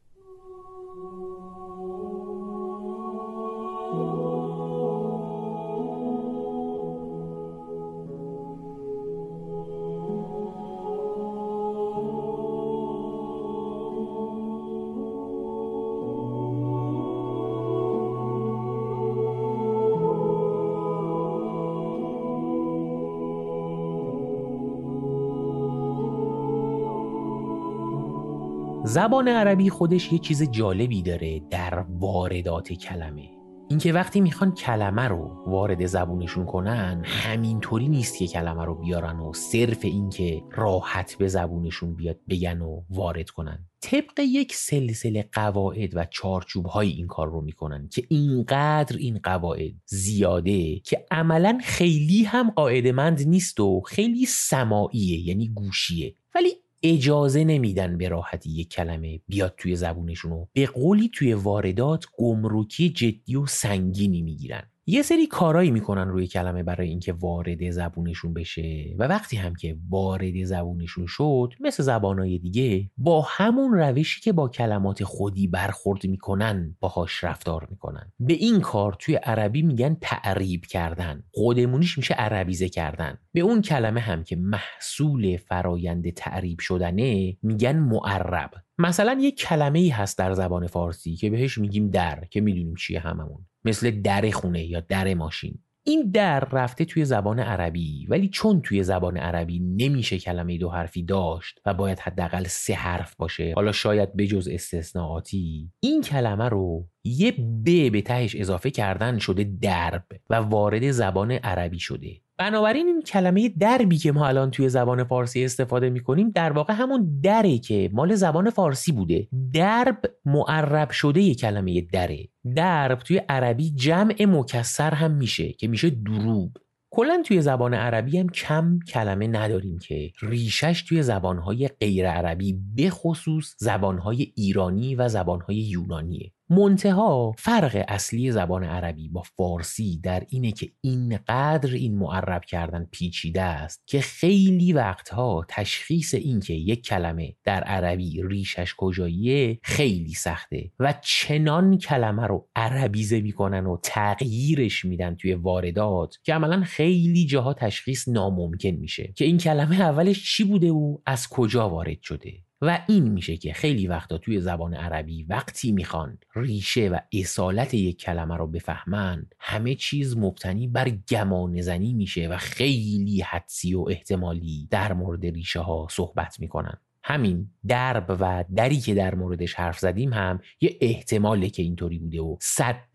زبان عربی خودش یه چیز جالبی داره در واردات کلمه. اینکه وقتی میخوان کلمه رو وارد زبونشون کنن همینطوری نیست که کلمه رو بیارن و صرف اینکه راحت به زبونشون بیاد بگن و وارد کنن. طبق یک سلسله قواعد و چارچوب‌های این کار رو میکنن که اینقدر این قواعد زیاده که عملاً خیلی هم قاعده‌مند نیست و خیلی سماعیه، یعنی گوشیه، ولی اجازه نمیدن به راحتی یک کلمه بیاد توی زبونشون و به قولی توی واردات گمرکی جدی و سنگینی میگیرن. یه سری کارایی میکنن روی کلمه برای اینکه وارد زبونشون بشه و وقتی هم که وارد زبونشون شد مثل زبانهای دیگه با همون روشی که با کلمات خودی برخورد میکنن باهاش رفتار میکنن. به این کار توی عربی میگن تعریب کردن، خودمونیش میشه عربیزه کردن. به اون کلمه هم که محصول فرایند تعریب شدنه میگن معرب. مثلا یک کلمه‌ای هست در زبان فارسی که بهش میگیم در، که میدونیم چیه هممون، مثل در خونه یا در ماشین. این در رفته توی زبان عربی، ولی چون توی زبان عربی نمیشه کلمه دو حرفی داشت و باید حداقل 3 حرف باشه، حالا شاید بجز استثناءاتی، این کلمه رو یه ب به تهش اضافه کردن شده درب و وارد زبان عربی شده. بنابراین این کلمه دربی که ما الان توی زبان فارسی استفاده می‌کنیم در واقع همون دره که مال زبان فارسی بوده. درب معرب شده یه کلمه دره. درب توی عربی جمع مکسر هم میشه که میشه دروب. کلاً توی زبان عربی هم کم کلمه نداریم که ریشش توی زبان‌های غیر عربی، به خصوص زبان‌های ایرانی و زبان‌های یونانیه. منتها فرق اصلی زبان عربی با فارسی در اینه که اینقدر این معرب کردن پیچیده است که خیلی وقتها تشخیص این که یک کلمه در عربی ریشش کجاییه خیلی سخته و چنان کلمه رو عربیزه میکنن و تغییرش میدن توی واردات که عملا خیلی جاها تشخیص ناممکن میشه که این کلمه اولش چی بوده و از کجا وارد شده. و این میشه که خیلی وقتا توی زبان عربی وقتی میخوان ریشه و اصالت یک کلمه رو بفهمن همه چیز مبتنی بر گمانه‌زنی میشه و خیلی حدسی و احتمالی در مورد ریشه ها صحبت میکنن. همین درب و دری که در موردش حرف زدیم هم یه احتماله که اینطوری بوده و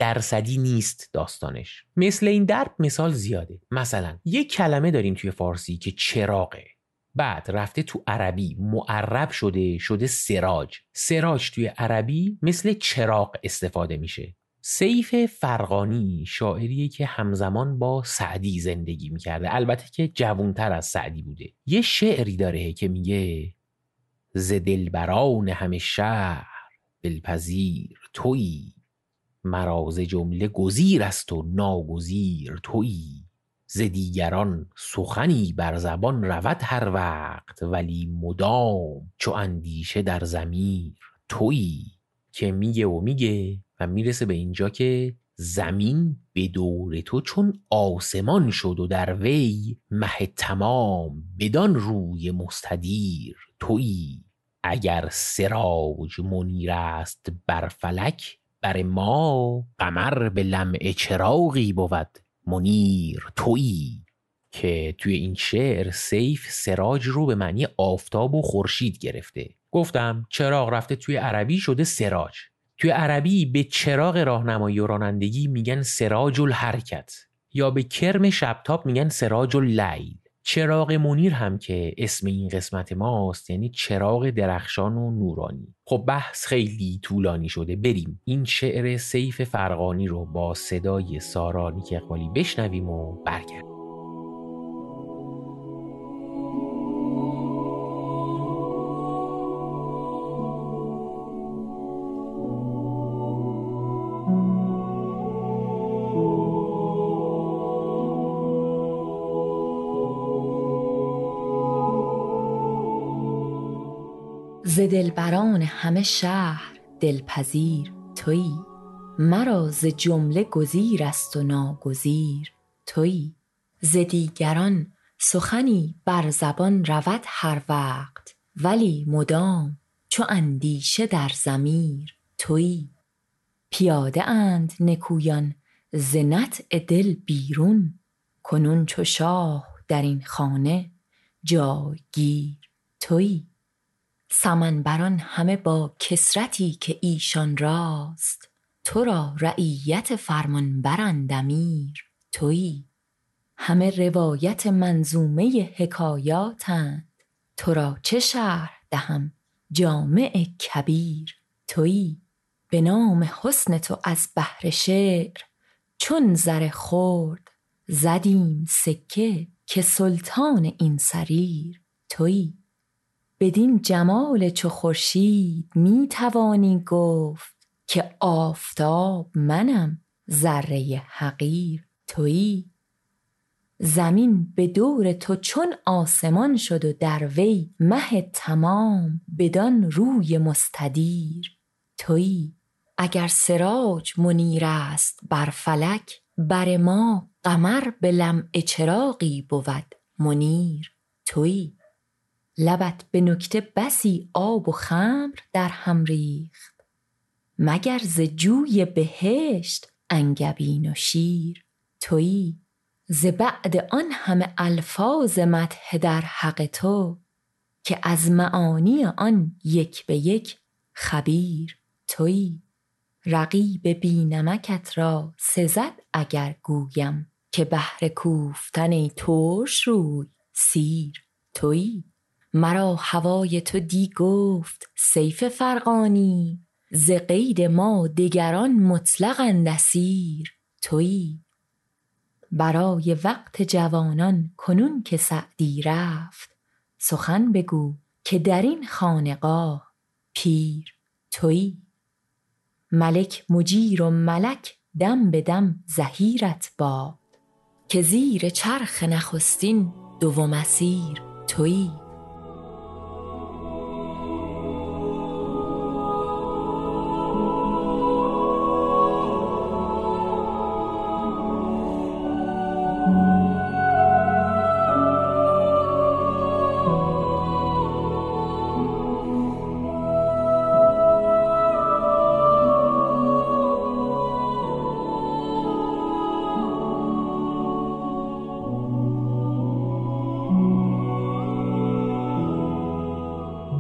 100% نیست داستانش. مثل این درب مثال زیاده. مثلا یه کلمه داریم توی فارسی که چراغه، بعد رفته تو عربی معرب شده سراج. سراج توی عربی مثل چراغ استفاده میشه. سیف فرغانی شاعریه که همزمان با سعدی زندگی میکرده، البته که جوانتر از سعدی بوده. یه شعری داره که میگه ز دلبران همه شهر دلپذیر تویی، مرا ز جمله گزیر است و ناگزیر تویی، ز دیگران سخنی بر زبان رود هر وقت، ولی مدام چو اندیشه در ضمیر تویی. که میگه و میرسه به اینجا که زمین به دور تو چون آسمان شد و در وی مه تمام بدان روی مستدیر تویی. اگر سراج منیر است بر فلک، بر ما قمر به لمع چراغی بود منیر تویی. که توی این شعر سیف سراج رو به معنی آفتاب و خورشید گرفته. گفتم چراغ رفته توی عربی شده سراج. توی عربی به چراغ راهنمایی و رانندگی میگن سراج الحرکت، یا به کرم شبتاب میگن سراج اللیل. چراغ منیر هم که اسم این قسمت ماست، یعنی چراغ درخشان و نورانی. خب بحث خیلی طولانی شده، بریم این شعر سیف فرغانی رو با صدای سارا نیک اقبالی بشنویم و برگردیم. ز دلبران همه شهر دلپذیر تویی، مرا ز جمله گزیر است و ناگزیر تویی، ز دیگران سخنی بر زبان رود هر وقت، ولی مدام چو اندیشه در ضمیر تویی. پیاده اند نکویان ز نطع دل بیرون، کنون چو شاه در این خانه جایگیر تویی. سمن بران همه با کسرتی که ایشان راست، تو را رعیت فرمان برند امیر تویی. همه روایت منظومه حکایاتند، تو را چه شرح دهم جامع کبیر تویی. به نام حسن تو از بحر شعر چون زر خورد زدیم سکه، که سلطان این سریر تویی. بدین جمال چو خورشید می توانی گفت، که آفتاب منم ذره حقیر تویی. زمین به دور تو چون آسمان شد و در وی مه تمام بدان روی مستدیر تویی. اگر سراج منیر است بر فلک، بر ما قمر به لمع چراغی بود منیر تویی. لبت به نکته بسی آب و خمر در هم ریخت، مگر ز جوی بهشت انگبین و شیر تویی. ز بعد آن همه الفاظ مدح در حق تو، که از معانی آن یک به یک خبیر تویی. رقیب بی نمکت را سزد اگر گویم، که بهر کوفتن ترش روی سیر تویی. مرا هوای تو دی گفت سیف فرغانی، ز قید ما دگران مطلقاً اسیر تویی. برای وقت جوانان کنون که سعدی رفت، سخن بگو که در این خانقاه پیر تویی. ملک مجیر و ملک دم به دم زهیرت باد، که زیر چرخ نخستین دوم اسیر تویی.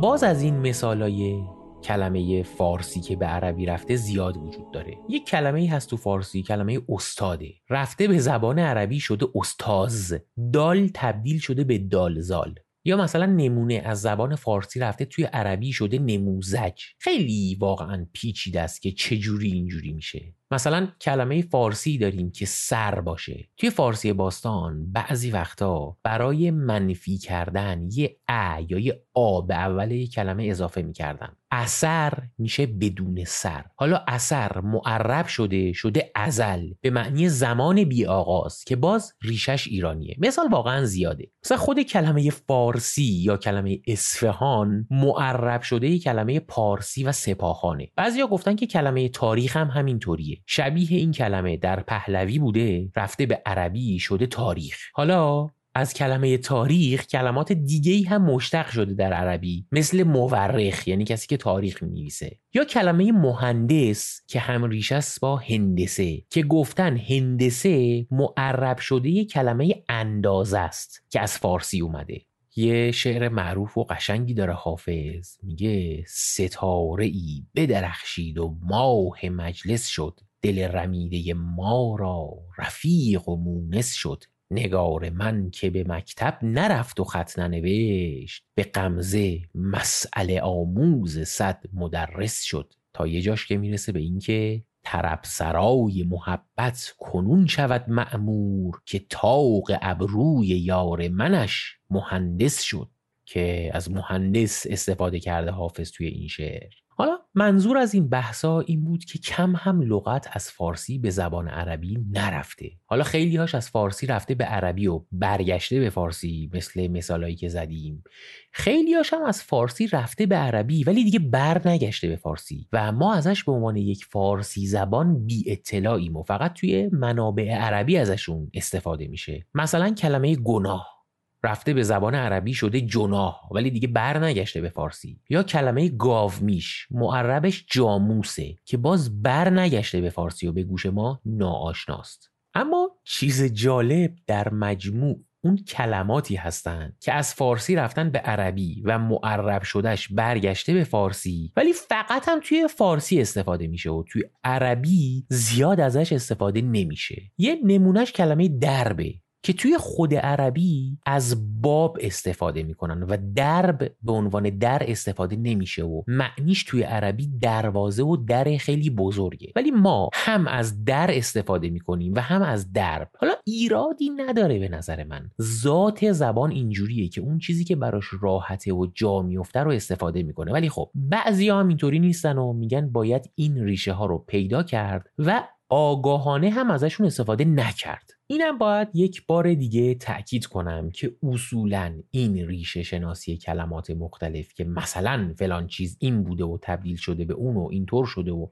باز از این مثالای کلمه فارسی که به عربی رفته زیاد وجود داره. یک کلمه‌ای هست تو فارسی، کلمه استاده، رفته به زبان عربی شده استاز. دال تبدیل شده به دالزال. یا مثلا نمونه از زبان فارسی رفته توی عربی شده نموزج. خیلی واقعا پیچیده است که چجوری اینجوری میشه. مثلا کلمه فارسی داریم که سر باشه. توی فارسی باستان بعضی وقتا برای منفی کردن یه ا یا یه آ به اول یه کلمه اضافه میکردن. اثر میشه بدون سر. حالا اثر معرب شده ازل، به معنی زمان بی آغاز، که باز ریشش ایرانیه. مثال واقعا زیاده. مثلا خود کلمه فارسی یا کلمه اصفهان معرب شده یه کلمه پارسی و سپاهانه. بعضیا گفتن که کلمه تاریخ هم همینطوریه. شبیه این کلمه در پهلوی بوده، رفته به عربی شده تاریخ. حالا از کلمه تاریخ کلمات دیگه‌ای هم مشتق شده در عربی، مثل مورخ، یعنی کسی که تاریخ می‌نویسه، یا کلمه مهندس که هم ریشه است با هندسه، که گفتن هندسه معرب شده یه کلمه اندازه است که از فارسی اومده. یه شعر معروف و قشنگی داره حافظ، میگه ستاره‌ای بدرخشید و ماه مجلس شد، دل رمیده ما را رفیق و مونس شد، نگار من که به مکتب نرفت و خط ننوشت، به غمزه مسئله آموز صد مدرس شد. تا یه جاش که میرسه به این که طرب سرای محبت کنون شود مأمور، که طاق ابروی یار منش مهندس شد، که از مهندس استفاده کرده حافظ توی این شعر. حالا منظور از این بحثا این بود که کم هم لغت از فارسی به زبان عربی نرفته. حالا خیلی هاش از فارسی رفته به عربی و برگشته به فارسی، مثل مثالایی که زدیم. خیلی هاش هم از فارسی رفته به عربی ولی دیگه برنگشته به فارسی و ما ازش به عنوان یک فارسی زبان بی اطلاعیم و فقط توی منابع عربی ازشون استفاده میشه. مثلا کلمه گناه رفته به زبان عربی شده جناح ولی دیگه برنگشته به فارسی. یا کلمه گاومیش معربش جاموسه که باز برنگشته به فارسی و به گوش ما ناآشناست. اما چیز جالب در مجموع اون کلماتی هستن که از فارسی رفتن به عربی و معرب شدهش برگشته به فارسی، ولی فقط هم توی فارسی استفاده میشه و توی عربی زیاد ازش استفاده نمیشه. یه نمونهش کلمه دربه که توی خود عربی از باب استفاده میکنن و درب به عنوان در استفاده نمیشه و معنیش توی عربی دروازه و در خیلی بزرگه، ولی ما هم از در استفاده میکنیم و هم از درب. حالا ایرادی نداره به نظر من، ذات زبان اینجوریه که اون چیزی که براش راحته و جا میفته رو استفاده میکنه. ولی خب بعضیا هم اینطوری نیستن و میگن باید این ریشه ها رو پیدا کرد و آگاهانه هم ازشون استفاده نکرد. اینم باید یک بار دیگه تأکید کنم که اصولاً این ریشه شناسی کلمات مختلف که مثلا فلان چیز این بوده و تبدیل شده به اون و اینطور شده و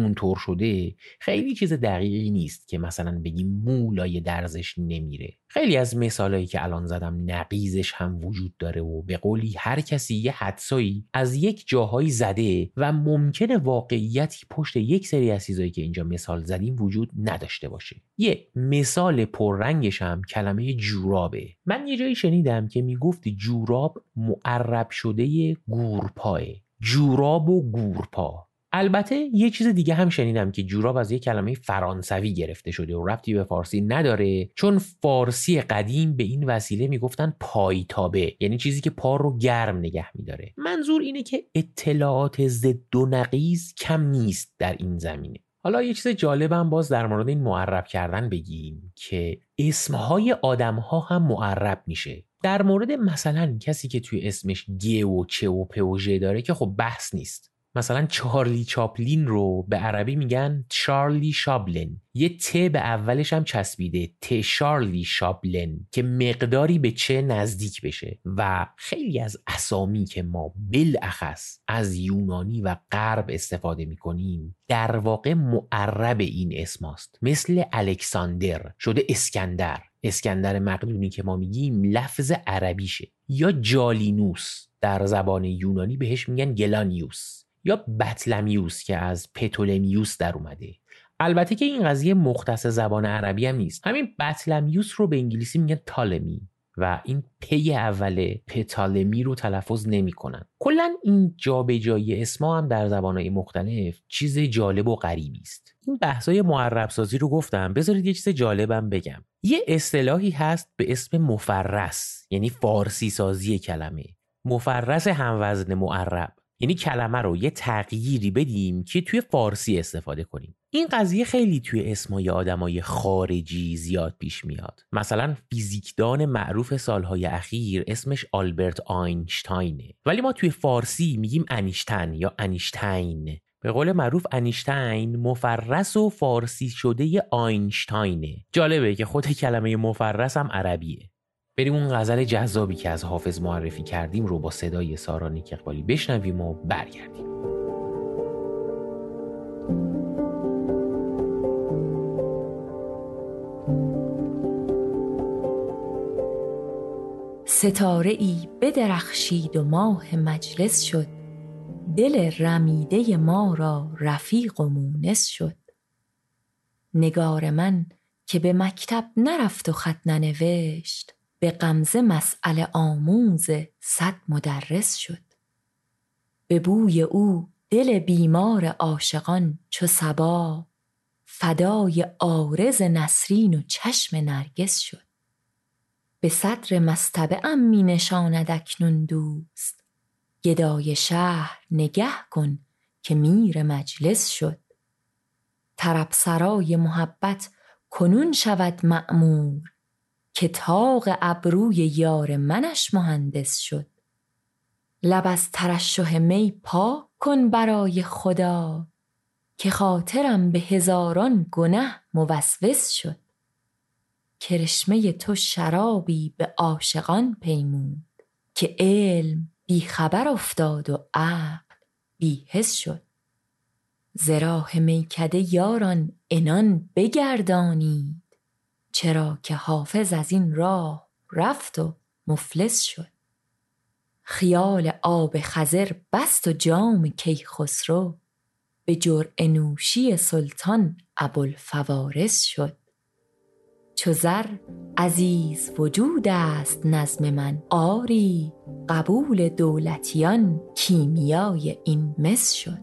اونطور شده خیلی چیز دقیقی نیست که مثلا بگیم مولای درزش نمیره. خیلی از مثالایی که الان زدم نقیزش هم وجود داره و به قولی هر کسی یه حدسایی از یک جاهایی زده و ممکنه واقعیتی پشت یک سری از چیزایی که اینجا مثال زدیم وجود نداشته باشه. یه مثال پررنگش هم کلمه جورابه. من یه جایی شنیدم که میگفت جوراب معرب شده گورپایه. جوراب و گورپا. البته یه چیز دیگه هم شنیدم که جوراب از یه کلمه فرانسوی گرفته شده و ربطی به فارسی نداره، چون فارسی قدیم به این وسیله میگفتن پایتابه، یعنی چیزی که پا رو گرم نگه میداره. منظور اینه که اطلاعات ضد و نقیض کم نیست در این زمینه. حالا یه چیز جالبم باز در مورد این معرب کردن بگیم که اسمهای آدم‌ها هم معرب میشه. در مورد مثلا کسی که توی اسمش گ و چ و پ و ژ داره که خب بحث نیست. مثلا چارلی چاپلین رو به عربی میگن چارلی شابلن، یه ت به اولش هم چسبیده، ت چارلی شابلن، که مقداری به چه نزدیک بشه. و خیلی از اسامی که ما بالاخص از یونانی و غرب استفاده میکنیم در واقع معرب این اسم است. مثل الکساندر شده اسکندر، اسکندر مقدونی که ما میگیم لفظ عربیشه. یا جالینوس در زبان یونانی بهش میگن گلانیوس، یا بطلمیوس که از پتولمیوس در اومده. البته که این قضیه مختص زبان عربی هم نیست. همین بطلمیوس رو به انگلیسی میگن تالمی و این پی اول پتالمی رو تلفظ نمی کنن. کلن این جا به جایی اسما هم در زبانهای مختلف چیز جالب و غریبی است. این بحثای معرب سازی رو گفتم، بذارید یه چیز جالبم بگم. یه اصطلاحی هست به اسم مفرس، یعنی فارسی سازی کلمه. مفرس هموزن معرب، یعنی کلمه رو یه تغییری بدیم که توی فارسی استفاده کنیم. این قضیه خیلی توی اسمای آدمای خارجی زیاد پیش میاد. مثلا فیزیکدان معروف سالهای اخیر اسمش آلبرت آینشتاینه، ولی ما توی فارسی میگیم انیشتن یا انیشتین. به قول معروف انیشتین مفرس و فارسی شده ی آینشتاینه. جالبه که خود کلمه مفرس هم عربیه. بریم اون غزل جذابی که از حافظ معرفی کردیم رو با صدای سارا نیک اقبالی بشنویم و برگردیم. ستاره ای بدرخشید و ماه مجلس شد، دل رمیده ما را رفیق و مونس شد. نگار من که به مکتب نرفت و خط ننوشت، به غمزه مسئله آموز صد مدرس شد. به بوی او دل بیمار عاشقان چو صبا، فدای عارض نسرین و چشم نرگس شد. به صدر مصطبعم می نشاند اکنون دوست، گدای شهر نگه کن که میر مجلس شد. طرب سرای محبت کنون شود مأمور، که طاق ابروی یار منش مهندس شد. لب از ترشح می پاک کن برای خدا، که خاطرم به هزاران گنه موسوس شد. کرشمه تو شرابی به عاشقان پیمود، که علم بی خبر افتاد و عقل بی حس شد. ز راه میکده یاران عنان بگردانی، چرا که حافظ از این راه رفت و مفلس شد. خیال آب خضر بست و جام کیخسرو، به جرعه نوشی سلطان ابوالفوارس شد. چو زر عزیز وجود است نظم من، آری قبول دولتیان کیمیای این مس شد.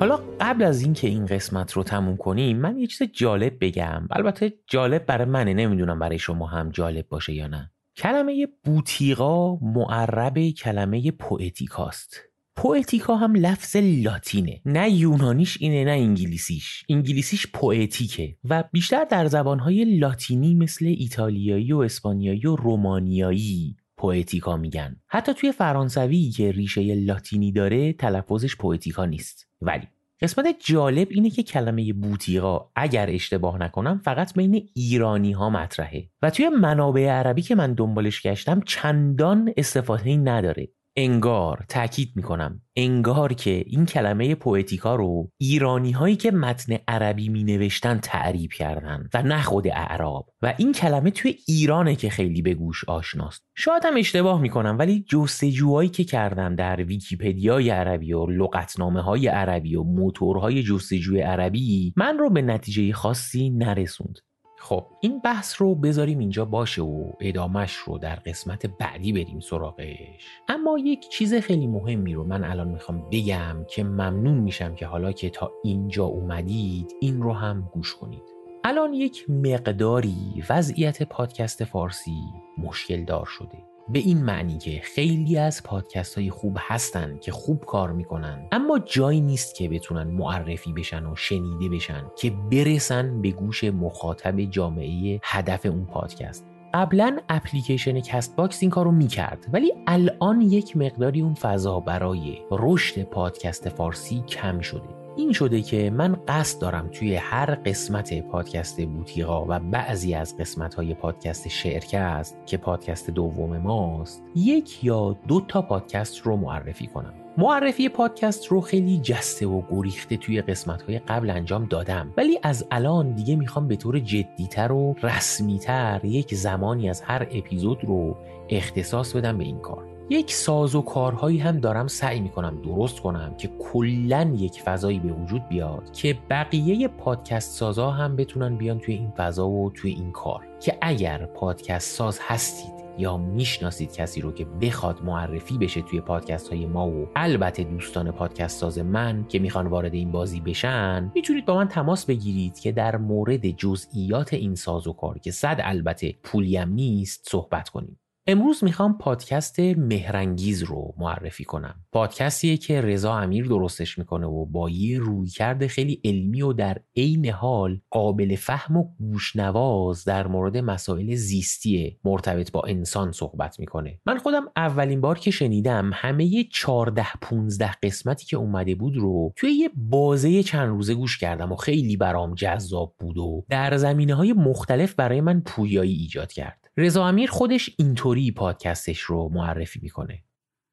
حالا قبل از این که این قسمت رو تموم کنیم من یه چیز جالب بگم. البته جالب برای منه، نمیدونم برای شما هم جالب باشه یا نه. کلمه بوطیقا معرب کلمه پوئتیکاست. پوئتیکا هم لفظ لاتینه، نه یونانیش اینه نه انگلیسیش. انگلیسیش پوئتیکه و بیشتر در زبانهای لاتینی مثل ایتالیایی و اسپانیایی و رومانیایی پوئتیکا میگن. حتی توی فرانسوی که ریشه لاتینی داره تلفظش پوئتیکا نیست. ولی قسمت جالب اینه که کلمه بوطیقا اگر اشتباه نکنم فقط بین ایرانی ها مطرحه و توی منابع عربی که من دنبالش گشتم چندان استفاده نداره. انگار، تأکید میکنم، انگار که این کلمه پوئتیکا رو ایرانی هایی که متن عربی می نوشتن تعریب کردن و نه خود اعراب، و این کلمه توی ایرانه که خیلی به گوش آشناست. شاید هم اشتباه میکنم، ولی جستجوهایی که کردم در ویکی‌پدیای عربی و لغتنامه های عربی و موتورهای جستجوی عربی من رو به نتیجه خاصی نرسوند. خب این بحث رو بذاریم اینجا باشه و ادامش رو در قسمت بعدی بریم سراغش. اما یک چیز خیلی مهمی رو من الان میخوام بگم که ممنون میشم که حالا که تا اینجا اومدید این رو هم گوش کنید. الان یک مقداری وضعیت پادکست فارسی مشکل دار شده، به این معنی که خیلی از پادکست های خوب هستن که خوب کار میکنن، اما جایی نیست که بتونن معرفی بشن و شنیده بشن که برسن به گوش مخاطب جامعه هدف اون پادکست. قبلا اپلیکیشن کست باکس این کارو میکرد، ولی الان یک مقداری اون فضا برای رشد پادکست فارسی کم شده. این شده که من قصد دارم توی هر قسمت پادکست بوطیقا و بعضی از قسمت‌های پادکست شعرکَست که پادکست دوم ماست یک یا دو تا پادکست رو معرفی کنم. معرفی پادکست رو خیلی جسته و گریخته توی قسمت‌های قبل انجام دادم، ولی از الان دیگه میخوام به طور جدی‌تر و رسمی‌تر یک زمانی از هر اپیزود رو اختصاص بدم به این کار. یک ساز و کارهایی هم دارم سعی میکنم درست کنم که کلن یک فضایی به وجود بیاد که بقیه پادکست سازا هم بتونن بیان توی این فضا و توی این کار. که اگر پادکست ساز هستید یا میشناسید کسی رو که بخواد معرفی بشه توی پادکست های ما و البته دوستان پادکست ساز من که میخوان وارد این بازی بشن، میتونید با من تماس بگیرید که در مورد جزئیات این ساز و کار که صد البته پولیم نیست صحبت کنیم. امروز میخوام پادکست مهرانگیز رو معرفی کنم. پادکستیه که رضا امیر درستش میکنه و با یه رویکرد خیلی علمی و در عین حال قابل فهم و گوشنواز در مورد مسائل زیستی مرتبط با انسان صحبت میکنه. من خودم اولین بار که شنیدم همه 14-15 قسمتی که اومده بود رو توی یه بازه چند روزه گوش کردم و خیلی برام جذاب بود و در زمینه‌های مختلف برای من پویایی ایجاد کرد. رضا امیر خودش اینطوری پادکستش رو معرفی میکنه.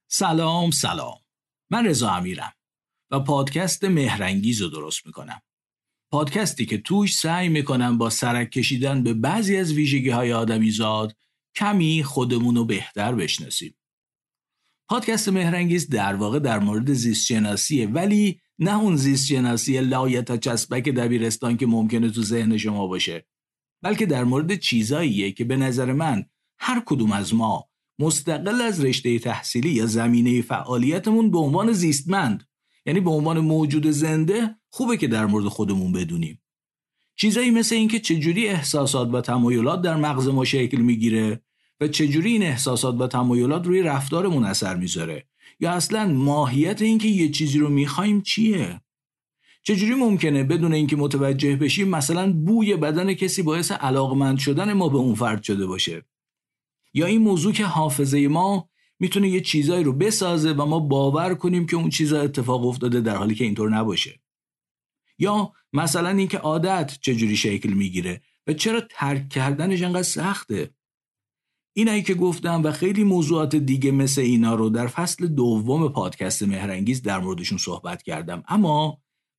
سلام، من رضا امیرم و پادکست مهرانگیز رو درست میکنم. پادکستی که توش سعی میکنم با سرک کشیدن به بعضی از ویژگی های آدمی زاد کمی خودمون رو بهتر بشناسیم. پادکست مهرانگیز در واقع در مورد زیستشناسیه، ولی نه اون زیستشناسی لایت چسبک دبیرستان که ممکنه تو ذهن شما باشه، بلکه در مورد چیزاییه که به نظر من هر کدوم از ما مستقل از رشته تحصیلی یا زمینه فعالیتمون به عنوان زیستمند، یعنی به عنوان موجود زنده، خوبه که در مورد خودمون بدونیم. چیزایی مثل این که چجوری احساسات و تمایلات در مغز ما شکل میگیره و چجوری این احساسات و تمایلات روی رفتارمون اثر میذاره، یا اصلا ماهیت این که یه چیزی رو میخوایم چیه. چجوری ممکنه بدون اینکه متوجه بشیم مثلا بوی بدن کسی باعث علاقمند شدن ما به اون فرد شده باشه، یا این موضوع که حافظه ما میتونه یه چیزایی رو بسازه و ما باور کنیم که اون چیزا اتفاق افتاده در حالی که اینطور نباشه، یا مثلا اینکه عادت چجوری شکل میگیره و چرا ترک کردنش انقدر سخته. اینایی که گفتم و خیلی موضوعات دیگه مثل اینا رو در فصل دوم پادکست مهرانگیز در موردشون صحبت کردم. اما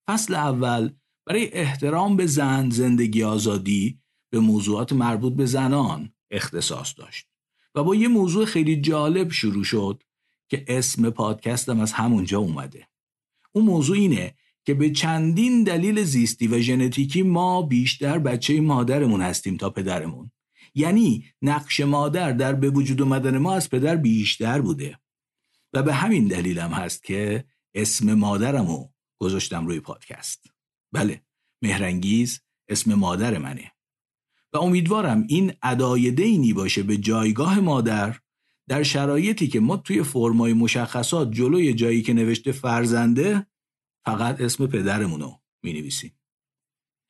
فصل اول برای احترام به زن، زندگی، آزادی، به موضوعات مربوط به زنان اختصاص داشت و با یه موضوع خیلی جالب شروع شد که اسم پادکستم از همونجا اومده. اون موضوع اینه که به چندین دلیل زیستی و ژنتیکی ما بیشتر بچه مادرمون هستیم تا پدرمون، یعنی نقش مادر در به وجود آمدن ما از پدر بیشتر بوده و به همین دلیلم هست که اسم مادرمو گذاشتم روی پادکست. بله، مهرانگیز اسم مادر منه و امیدوارم این ادای دینی باشه به جایگاه مادر در شرایطی که ما توی فرمای مشخصات جلوی جایی که نوشته فرزنده فقط اسم پدرمونو می‌نویسیم.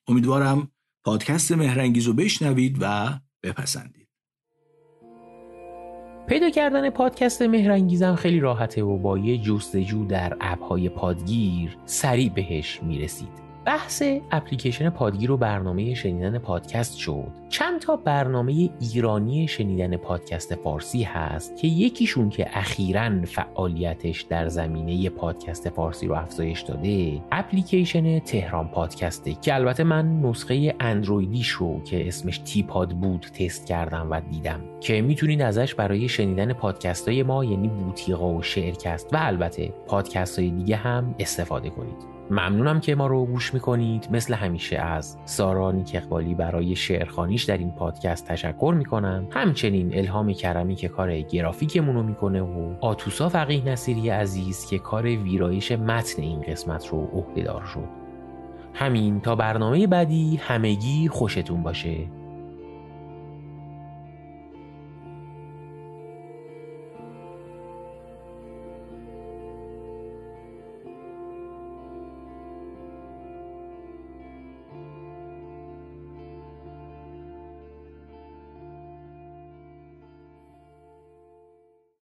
امیدوارم پادکست مهرانگیز رو بشنوید و بپسندید. پیدا کردن پادکست مهرانگیزم خیلی راحته و با یه جستجو در اپ‌های پادگیر سریع بهش میرسید. بحث اپلیکیشن پادگیر و برنامه شنیدن پادکست شد. چند تا برنامه ایرانی شنیدن پادکست فارسی هست که یکیشون که اخیراً فعالیتش در زمینه پادکست فارسی رو افزایش داده، اپلیکیشن تهران پادکسته که البته من نسخه اندرویدیش رو که اسمش تیپاد بود تست کردم و دیدم که میتونید ازش برای شنیدن پادکست‌های ما یعنی بوطیقا و شعرکَست و البته پادکست‌های دیگه هم استفاده کنید. ممنونم که ما رو گوش میکنید. مثل همیشه از سارا نیک اقبالی برای شعرخوانیش در این پادکست تشکر میکنم، همچنین الهام کرمی که کار گرافیکمون رو میکنه و آتوسا فقیه نصیری عزیز که کار ویرایش متن این قسمت رو عهده‌دار شد. همین، تا برنامه بعدی همگی خوشتون باشه.